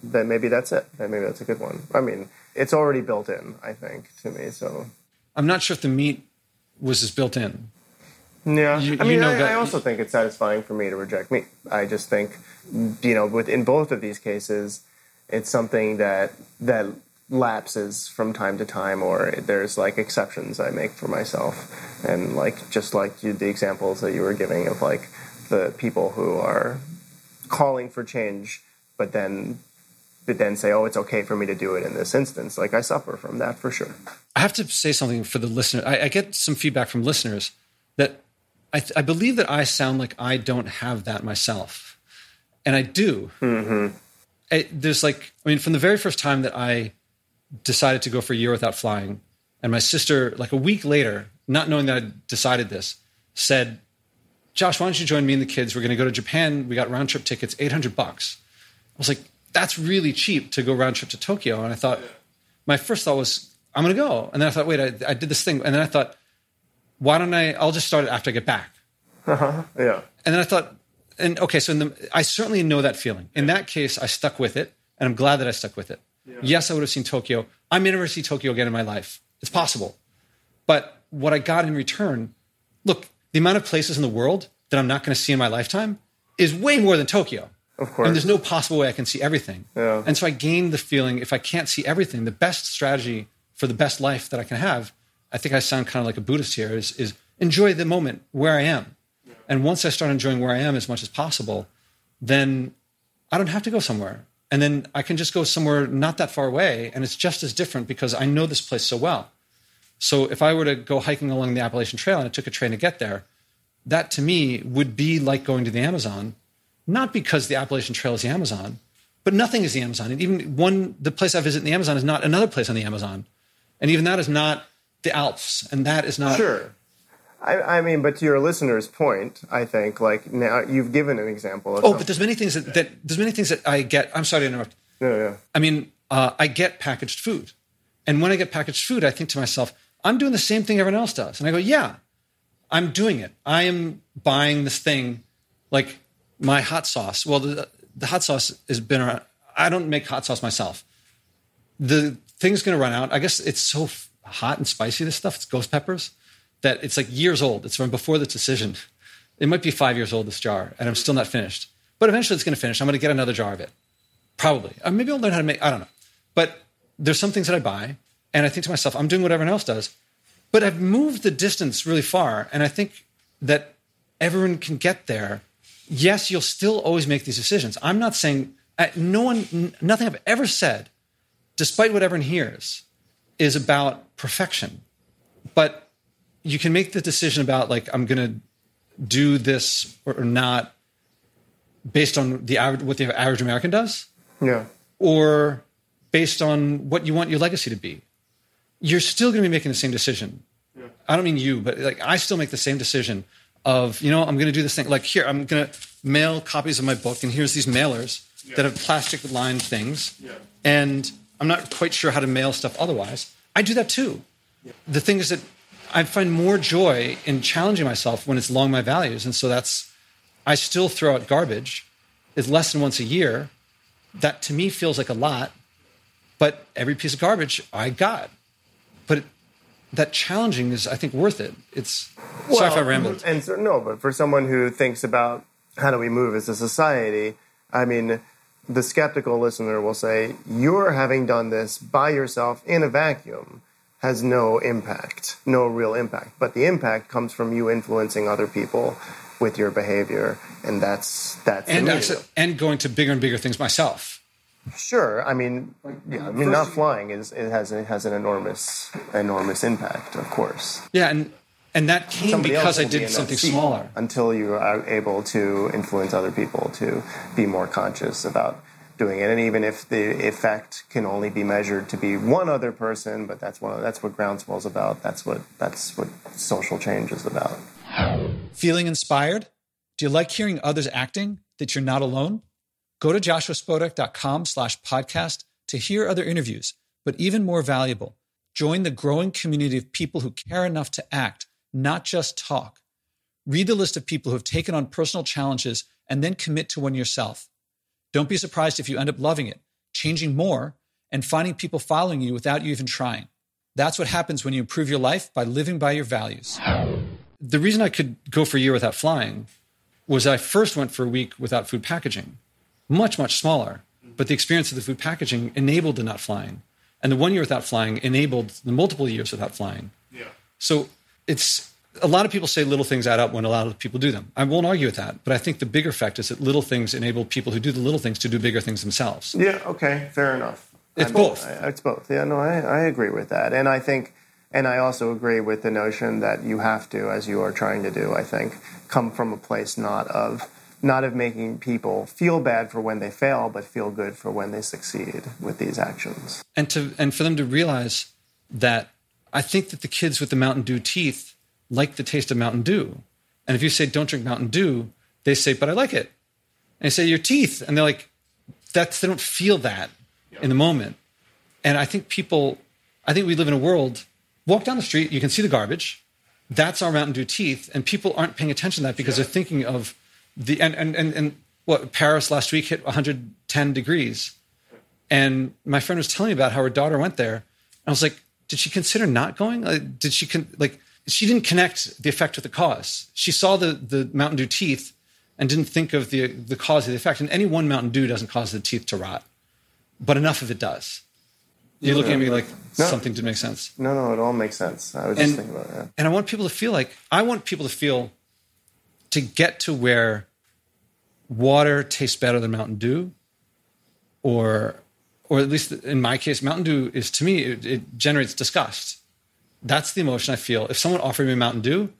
then maybe that's it. Maybe that's a good one. I mean, it's already built in, I think, to me. So I'm not sure if the meat was as built in. Yeah. I also think it's satisfying for me to reject meat. I just think, in both of these cases, it's something that lapses from time to time, or there's like exceptions I make for myself. And like, just like the examples that you were giving of like, the people who are calling for change, but then say, oh, it's okay for me to do it in this instance. Like, I suffer from that for sure. I have to say something for the listener. I get some feedback from listeners that I believe that I sound like I don't have that myself. And I do. Mm-hmm. From the very first time that I decided to go for a year without flying, and my sister, like a week later, not knowing that I decided this, said, Josh, why don't you join me and the kids? We're going to go to Japan. We got round-trip tickets, $800. I was like, that's really cheap to go round-trip to Tokyo. And I thought, my first thought was, I'm going to go. And then I thought, wait, I did this thing. And then I thought, why don't I'll just start it after I get back. Uh-huh. Yeah. And then I thought, I certainly know that feeling. In that case, I stuck with it, and I'm glad that I stuck with it. Yeah. Yes, I would have seen Tokyo. I'm going to see Tokyo again in my life. It's possible. But what I got in return, look, the amount of places in the world that I'm not going to see in my lifetime is way more than Tokyo. Of course. And there's no possible way I can see everything. Yeah. And so I gained the feeling, if I can't see everything, the best strategy for the best life that I can have, I think I sound kind of like a Buddhist here, is enjoy the moment where I am. Yeah. And once I start enjoying where I am as much as possible, then I don't have to go somewhere. And then I can just go somewhere not that far away, and it's just as different because I know this place so well. So if I were to go hiking along the Appalachian Trail and I took a train to get there, that to me would be like going to the Amazon, not because the Appalachian Trail is the Amazon, but nothing is the Amazon. And even the place I visit in the Amazon is not another place on the Amazon. And even that is not the Alps. And that is not... Sure. I mean, but to your listener's point, I think, like, now you've given an example of... Oh, but there's many things that I get... I'm sorry to interrupt. Yeah. I mean, I get packaged food. And when I get packaged food, I think to myself, I'm doing the same thing everyone else does. And I go, yeah, I'm doing it. I am buying this thing, like my hot sauce. Well, the hot sauce has been around. I don't make hot sauce myself. The thing's going to run out. I guess it's so hot and spicy, this stuff, it's ghost peppers, that it's like years old. It's from before the decision. It might be 5 years old, this jar, and I'm still not finished. But eventually it's going to finish. I'm going to get another jar of it. Probably. Or maybe I'll learn how to make, I don't know. But there's some things that I buy. And I think to myself, I'm doing what everyone else does. But I've moved the distance really far. And I think that everyone can get there. Yes, you'll still always make these decisions. I'm not saying, nothing I've ever said, despite what everyone hears, is about perfection. But you can make the decision about, like, I'm going to do this or not based on what the average American does. Yeah. Or based on what you want your legacy to be. You're still going to be making the same decision. Yeah. I don't mean you, but like I still make the same decision of, I'm going to do this thing. Like here, I'm going to mail copies of my book, and here's these mailers that have plastic-lined things, and I'm not quite sure how to mail stuff otherwise. I do that too. Yeah. The thing is that I find more joy in challenging myself when it's along my values, and so I still throw out garbage. It's less than once a year. That to me feels like a lot, but every piece of garbage I got. But that challenging is, I think, worth it. Sorry if I rambled. And so, no, but for someone who thinks about how do we move as a society, I mean, the skeptical listener will say, you're having done this by yourself in a vacuum has no impact, no real impact. But the impact comes from you influencing other people with your behavior, and that's and going to bigger and bigger things myself. Sure, not flying has an enormous impact, of course. Yeah, and that came because I did something smaller. Until you are able to influence other people to be more conscious about doing it, and even if the effect can only be measured to be one other person, but that's what Groundswell's about. That's what social change is about. Feeling inspired? Do you like hearing others acting that you're not alone? Go to joshuaspodek.com/podcast to hear other interviews, but even more valuable, join the growing community of people who care enough to act, not just talk. Read the list of people who have taken on personal challenges and then commit to one yourself. Don't be surprised if you end up loving it, changing more, and finding people following you without you even trying. That's what happens when you improve your life by living by your values. The reason I could go for a year without flying was I first went for a week without food packaging. Much, much smaller, but the experience of the food packaging enabled the not flying. And the 1 year without flying enabled the multiple years without flying. Yeah. So it's... a lot of people say little things add up when a lot of people do them. I won't argue with that, but I think the bigger fact is that little things enable people who do the little things to do bigger things themselves. Yeah, okay, fair enough. It's both. It's both. Yeah, no, I agree with that. And I think, and I also agree with the notion that you have to, as you are trying to do, I think, come from a place not of making people feel bad for when they fail, but feel good for when they succeed with these actions. And for them to realize that I think that the kids with the Mountain Dew teeth like the taste of Mountain Dew. And if you say, don't drink Mountain Dew, they say, but I like it. And I say, your teeth. And they're like, they don't feel that in the moment. And I think we live in a world, walk down the street, you can see the garbage. That's our Mountain Dew teeth. And people aren't paying attention to that because they're thinking of the, Paris last week hit 110 degrees. And my friend was telling me about how her daughter went there. And I was like, did she consider not going? She didn't connect the effect with the cause. She saw the Mountain Dew teeth and didn't think of the cause of the effect. And any one Mountain Dew doesn't cause the teeth to rot, but enough of it does. You're looking at me like something didn't make sense. No, it all makes sense. I was just thinking about that. And I want people to feel like, to get to where water tastes better than Mountain Dew, or at least in my case, Mountain Dew is, to me, it generates disgust. That's the emotion I feel. If someone offered me Mountain Dew,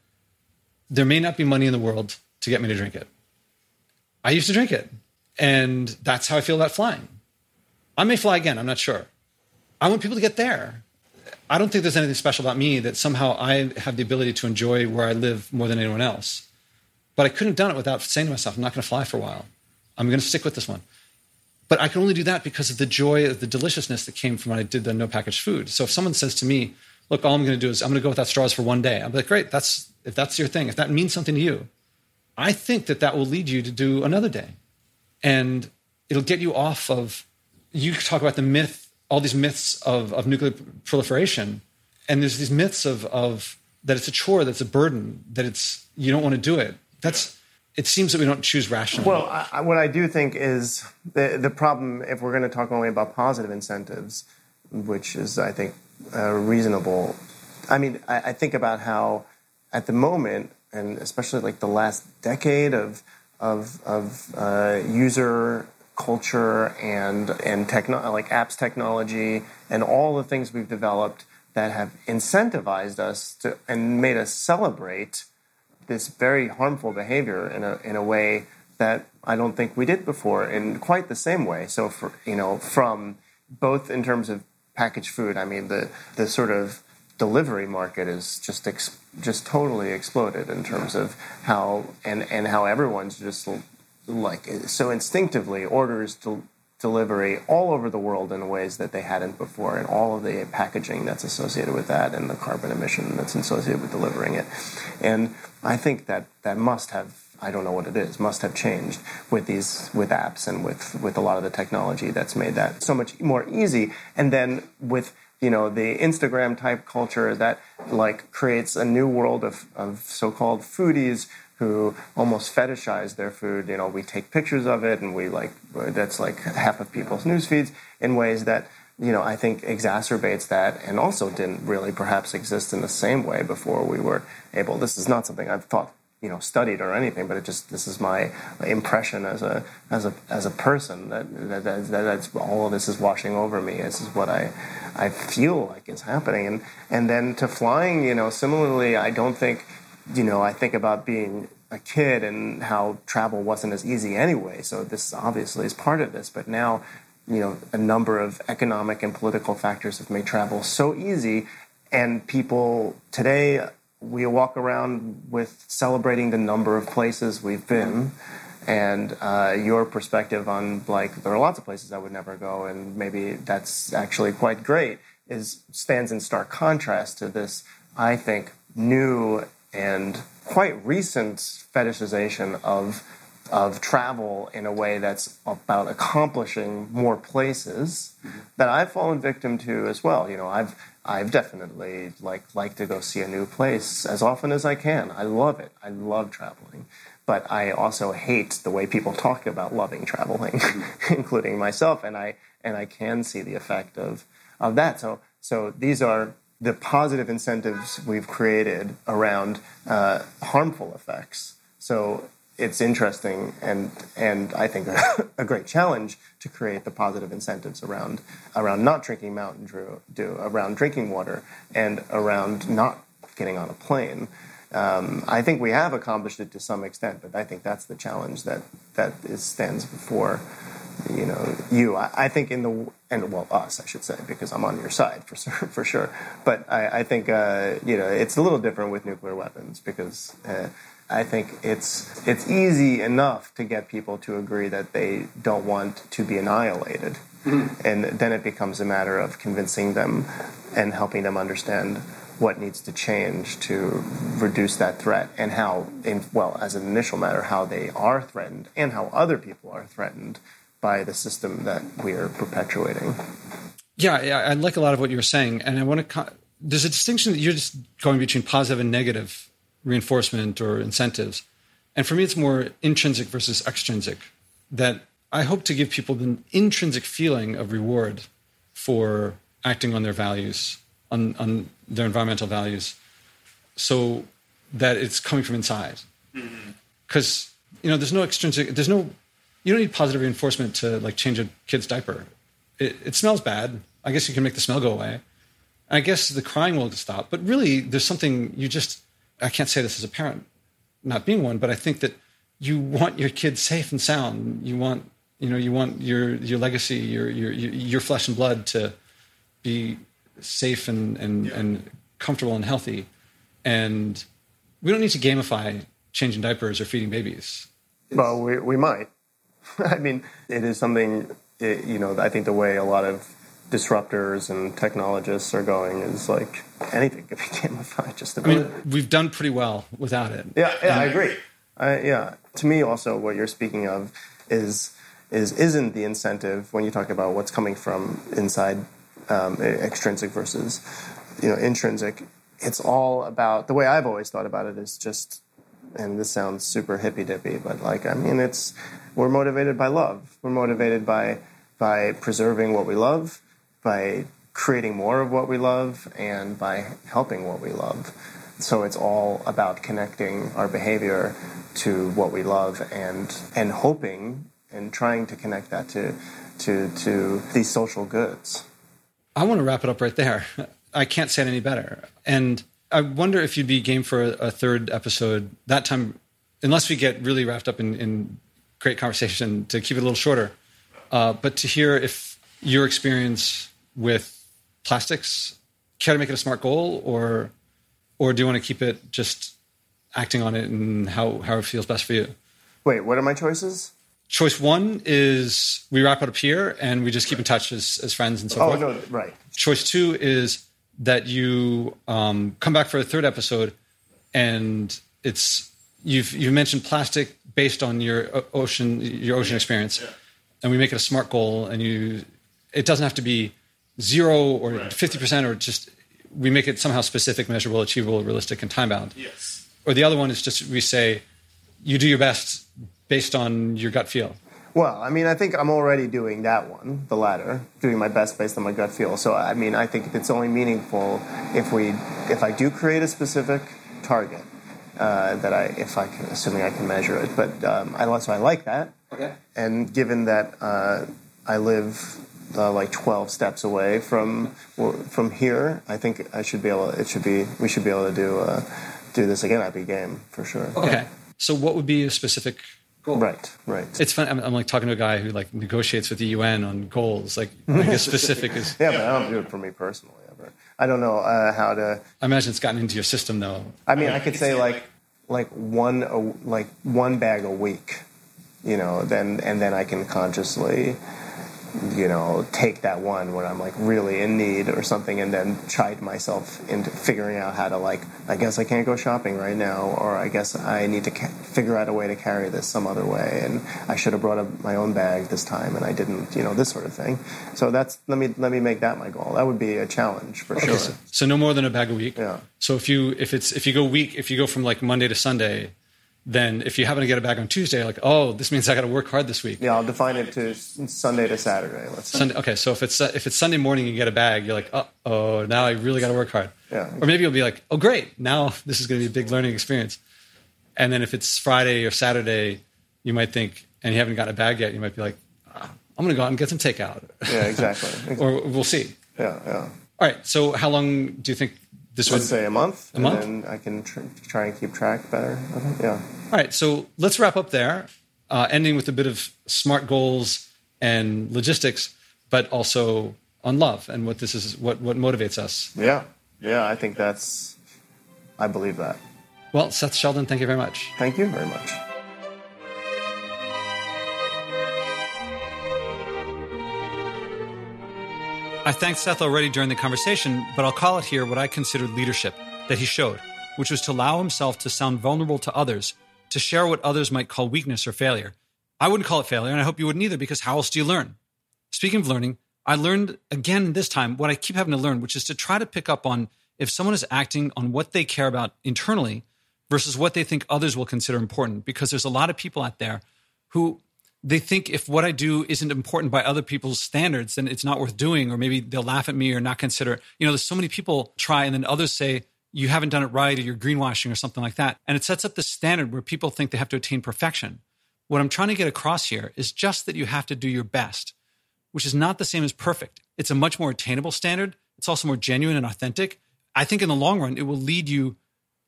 there may not be money in the world to get me to drink it. I used to drink it. And that's how I feel about flying. I may fly again. I'm not sure. I want people to get there. I don't think there's anything special about me that somehow I have the ability to enjoy where I live more than anyone else. But I couldn't have done it without saying to myself, I'm not going to fly for a while. I'm going to stick with this one. But I can only do that because of the joy of the deliciousness that came from when I did the no packaged food. So if someone says to me, look, all I'm going to do is I'm going to go without straws for 1 day. I'm like, great, if that's your thing, if that means something to you, I think that will lead you to do another day. And it'll get you off of, you talk about the myth, all these myths of nuclear proliferation. And there's these myths of that it's a chore, that's a burden, that it's, you don't want to do it. It seems that we don't choose rationally. Well, what I do think is the problem, if we're going to talk only about positive incentives, which is, I think, reasonable. I mean, I think about how at the moment, and especially like the last decade of user culture and apps technology and all the things we've developed that have incentivized us to and made us celebrate this very harmful behavior in a way that I don't think we did before in quite the same way. So from both in terms of packaged food. I mean, the sort of delivery market is just totally exploded in terms of how and how everyone's just like so instinctively orders delivery all over the world in ways that they hadn't before, and all of the packaging that's associated with that, and the carbon emission that's associated with delivering it. And I think that must have. I don't know what it is, must have changed with apps and with a lot of the technology that's made that so much more easy. And then with, the Instagram type culture that like creates a new world of so-called foodies who almost fetishize their food. We take pictures of it and that's like half of people's news feeds in ways that, I think exacerbates that, and also didn't really perhaps exist in the same way before we were able. This is not something I've thought studied or anything, but this is my impression as a person that's all of this is washing over me. This is what I feel like is happening, and then to flying, similarly, I don't think, I think about being a kid and how travel wasn't as easy anyway. So this obviously is part of this, but now, a number of economic and political factors have made travel so easy, and people today we walk around with celebrating the number of places we've been, and your perspective on, like, there are lots of places I would never go, and maybe that's actually quite great, stands in stark contrast to this, I think, new and quite recent fetishization of travel in a way that's about accomplishing more places that I've fallen victim to as well. You know, I've definitely like to go see a new place as often as I can. I love it. I love traveling. But I also hate the way people talk about loving traveling, including myself, and I can see the effect of that. So these are the positive incentives we've created around harmful effects. So it's interesting and I think a great challenge to create the positive incentives around not drinking Mountain Dew, around drinking water, and around not getting on a plane. I think we have accomplished it to some extent, but I think that's the challenge that stands before you. I think us, I should say, because I'm on your side for sure. But I think it's a little different with nuclear weapons because I think it's easy enough to get people to agree that they don't want to be annihilated, and then it becomes a matter of convincing them and helping them understand what needs to change to reduce that threat, and how, as an initial matter, how they are threatened and how other people are threatened by the system that we are perpetuating. Yeah, I like a lot of what you were saying, and I want to. There's a distinction that you're just going between positive and negative reinforcement or incentives, and for me, it's more intrinsic versus extrinsic. That I hope to give people an intrinsic feeling of reward for acting on their values. On their environmental values, so that it's coming from inside. Because there's no extrinsic. You don't need positive reinforcement to change a kid's diaper. It smells bad. I guess you can make the smell go away. I guess the crying will stop. But really, there's something I can't say this as a parent, not being one, but I think that you want your kid safe and sound. You want your legacy, your flesh and blood to be safe and comfortable and healthy. And we don't need to gamify changing diapers or feeding babies. Well, we might. I mean, it is something, I think the way a lot of disruptors and technologists are going is anything could be gamified just about. I mean, we've done pretty well without it. Yeah, I agree. To me also what you're speaking of isn't the incentive when you talk about what's coming from inside extrinsic versus intrinsic. It's all about, the way I've always thought about it is just, and this sounds super hippy-dippy, but we're motivated by love. We're motivated by preserving what we love, by creating more of what we love, and by helping what we love. So it's all about connecting our behavior to what we love and hoping and trying to connect that to these social goods. I want to wrap it up right there. I can't say it any better. And I wonder if you'd be game for a third episode that time, unless we get really wrapped up in great conversation, to keep it a little shorter. But to hear if your experience with plastics, care to make it a SMART goal, or do you want to keep it just acting on it and how it feels best for you? Wait, what are my choices? Choice one is we wrap it up here and we just keep in touch as friends and so forth. Oh, no, right. Choice two is that you come back for a third episode, and it's you've mentioned plastic based on your ocean experience, and we make it a SMART goal, and it doesn't have to be 0 or 50%, or just we make it somehow specific, measurable, achievable, realistic, and time bound. Yes. Or the other one is just we say you do your best. Based on your gut feel? Well, I think I'm already doing that one, the latter, doing my best based on my gut feel. So, I think it's only meaningful if I do create a specific target assuming I can measure it. But I like that. Okay. And given that I live 12 steps away from here, I think we should be able to do this again. I'd be game for sure. Okay. So, what would be a specific? Goal. Right. It's fun. I'm talking to a guy who negotiates with the UN on goals. I guess specific is. Yeah, but I don't do it for me personally ever. I don't know how to. I imagine it's gotten into your system, though. I mean, I could say like one bag a week, you know. Then I can consciously, you know, take that one when I'm like really in need or something, and then chide myself into figuring out how to like. I guess I can't go shopping right now, or I guess I need to figure out a way to carry this some other way, and I should have brought up my own bag this time, and I didn't, you know, this sort of thing. So that's let me make that my goal. That would be a challenge for sure. So no more than a bag a week. Yeah. So if you go from like Monday to Sunday. Then if you happen to get it back on Tuesday, like, oh, this means I got to work hard this week. Yeah, I'll define it to Sunday to Saturday. Let's say. Sunday, okay, so if it's Sunday morning and you get a bag, you're like, oh, now I really got to work hard. Yeah. Or maybe you'll be like, oh, great, now this is going to be a big learning experience. And then if it's Friday or Saturday, you might think, and you haven't gotten a bag yet, you might be like, I'm going to go out and get some takeout. Yeah, exactly. Or we'll see. Yeah. All right, so how long do you think? Let's say a month. Then I can try and keep track better. Yeah. All right. So let's wrap up there, ending with a bit of smart goals and logistics, but also on love and what this is, what motivates us. Yeah. Yeah. I think I believe that. Well, Seth Sheldon, thank you very much. Thank you very much. I thanked Seth already during the conversation, but I'll call it here what I considered leadership that he showed, which was to allow himself to sound vulnerable to others, to share what others might call weakness or failure. I wouldn't call it failure, and I hope you wouldn't either, because how else do you learn? Speaking of learning, I learned again this time what I keep having to learn, which is to try to pick up on if someone is acting on what they care about internally versus what they think others will consider important, because there's a lot of people out there who... they think if what I do isn't important by other people's standards, then it's not worth doing, or maybe they'll laugh at me or not consider it. You know, there's so many people try and then others say, you haven't done it right, or you're greenwashing or something like that. And it sets up this standard where people think they have to attain perfection. What I'm trying to get across here is just that you have to do your best, which is not the same as perfect. It's a much more attainable standard. It's also more genuine and authentic. I think in the long run, it will lead you,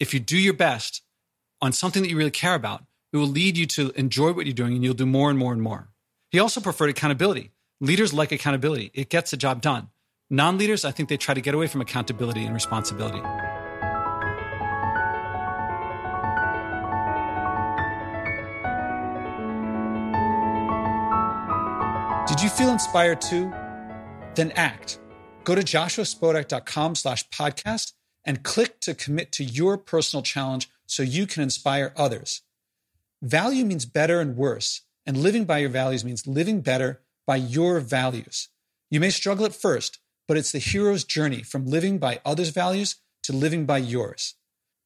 if you do your best on something that you really care about, it will lead you to enjoy what you're doing, and you'll do more and more and more. He also preferred accountability. Leaders like accountability. It gets the job done. Non-leaders, I think they try to get away from accountability and responsibility. Did you feel inspired too? Then act. Go to joshuaspodek.com/podcast and click to commit to your personal challenge so you can inspire others. Value means better and worse, and living by your values means living better by your values. You may struggle at first, but it's the hero's journey from living by others' values to living by yours.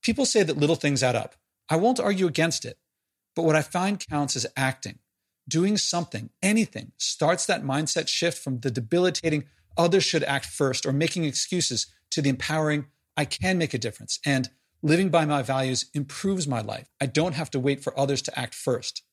People say that little things add up. I won't argue against it, but what I find counts is acting. Doing something, anything, starts that mindset shift from the debilitating others should act first or making excuses to the empowering I can make a difference, and living by my values improves my life. I don't have to wait for others to act first.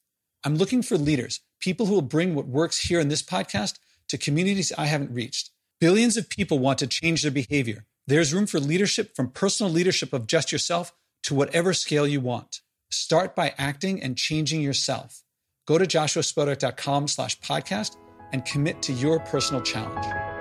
I'm looking for leaders, people who will bring what works here in this podcast to communities I haven't reached. Billions of people want to change their behavior. There's room for leadership, from personal leadership of just yourself to whatever scale you want. Start by acting and changing yourself. Go to joshuaspodek.com/podcast and commit to your personal challenge.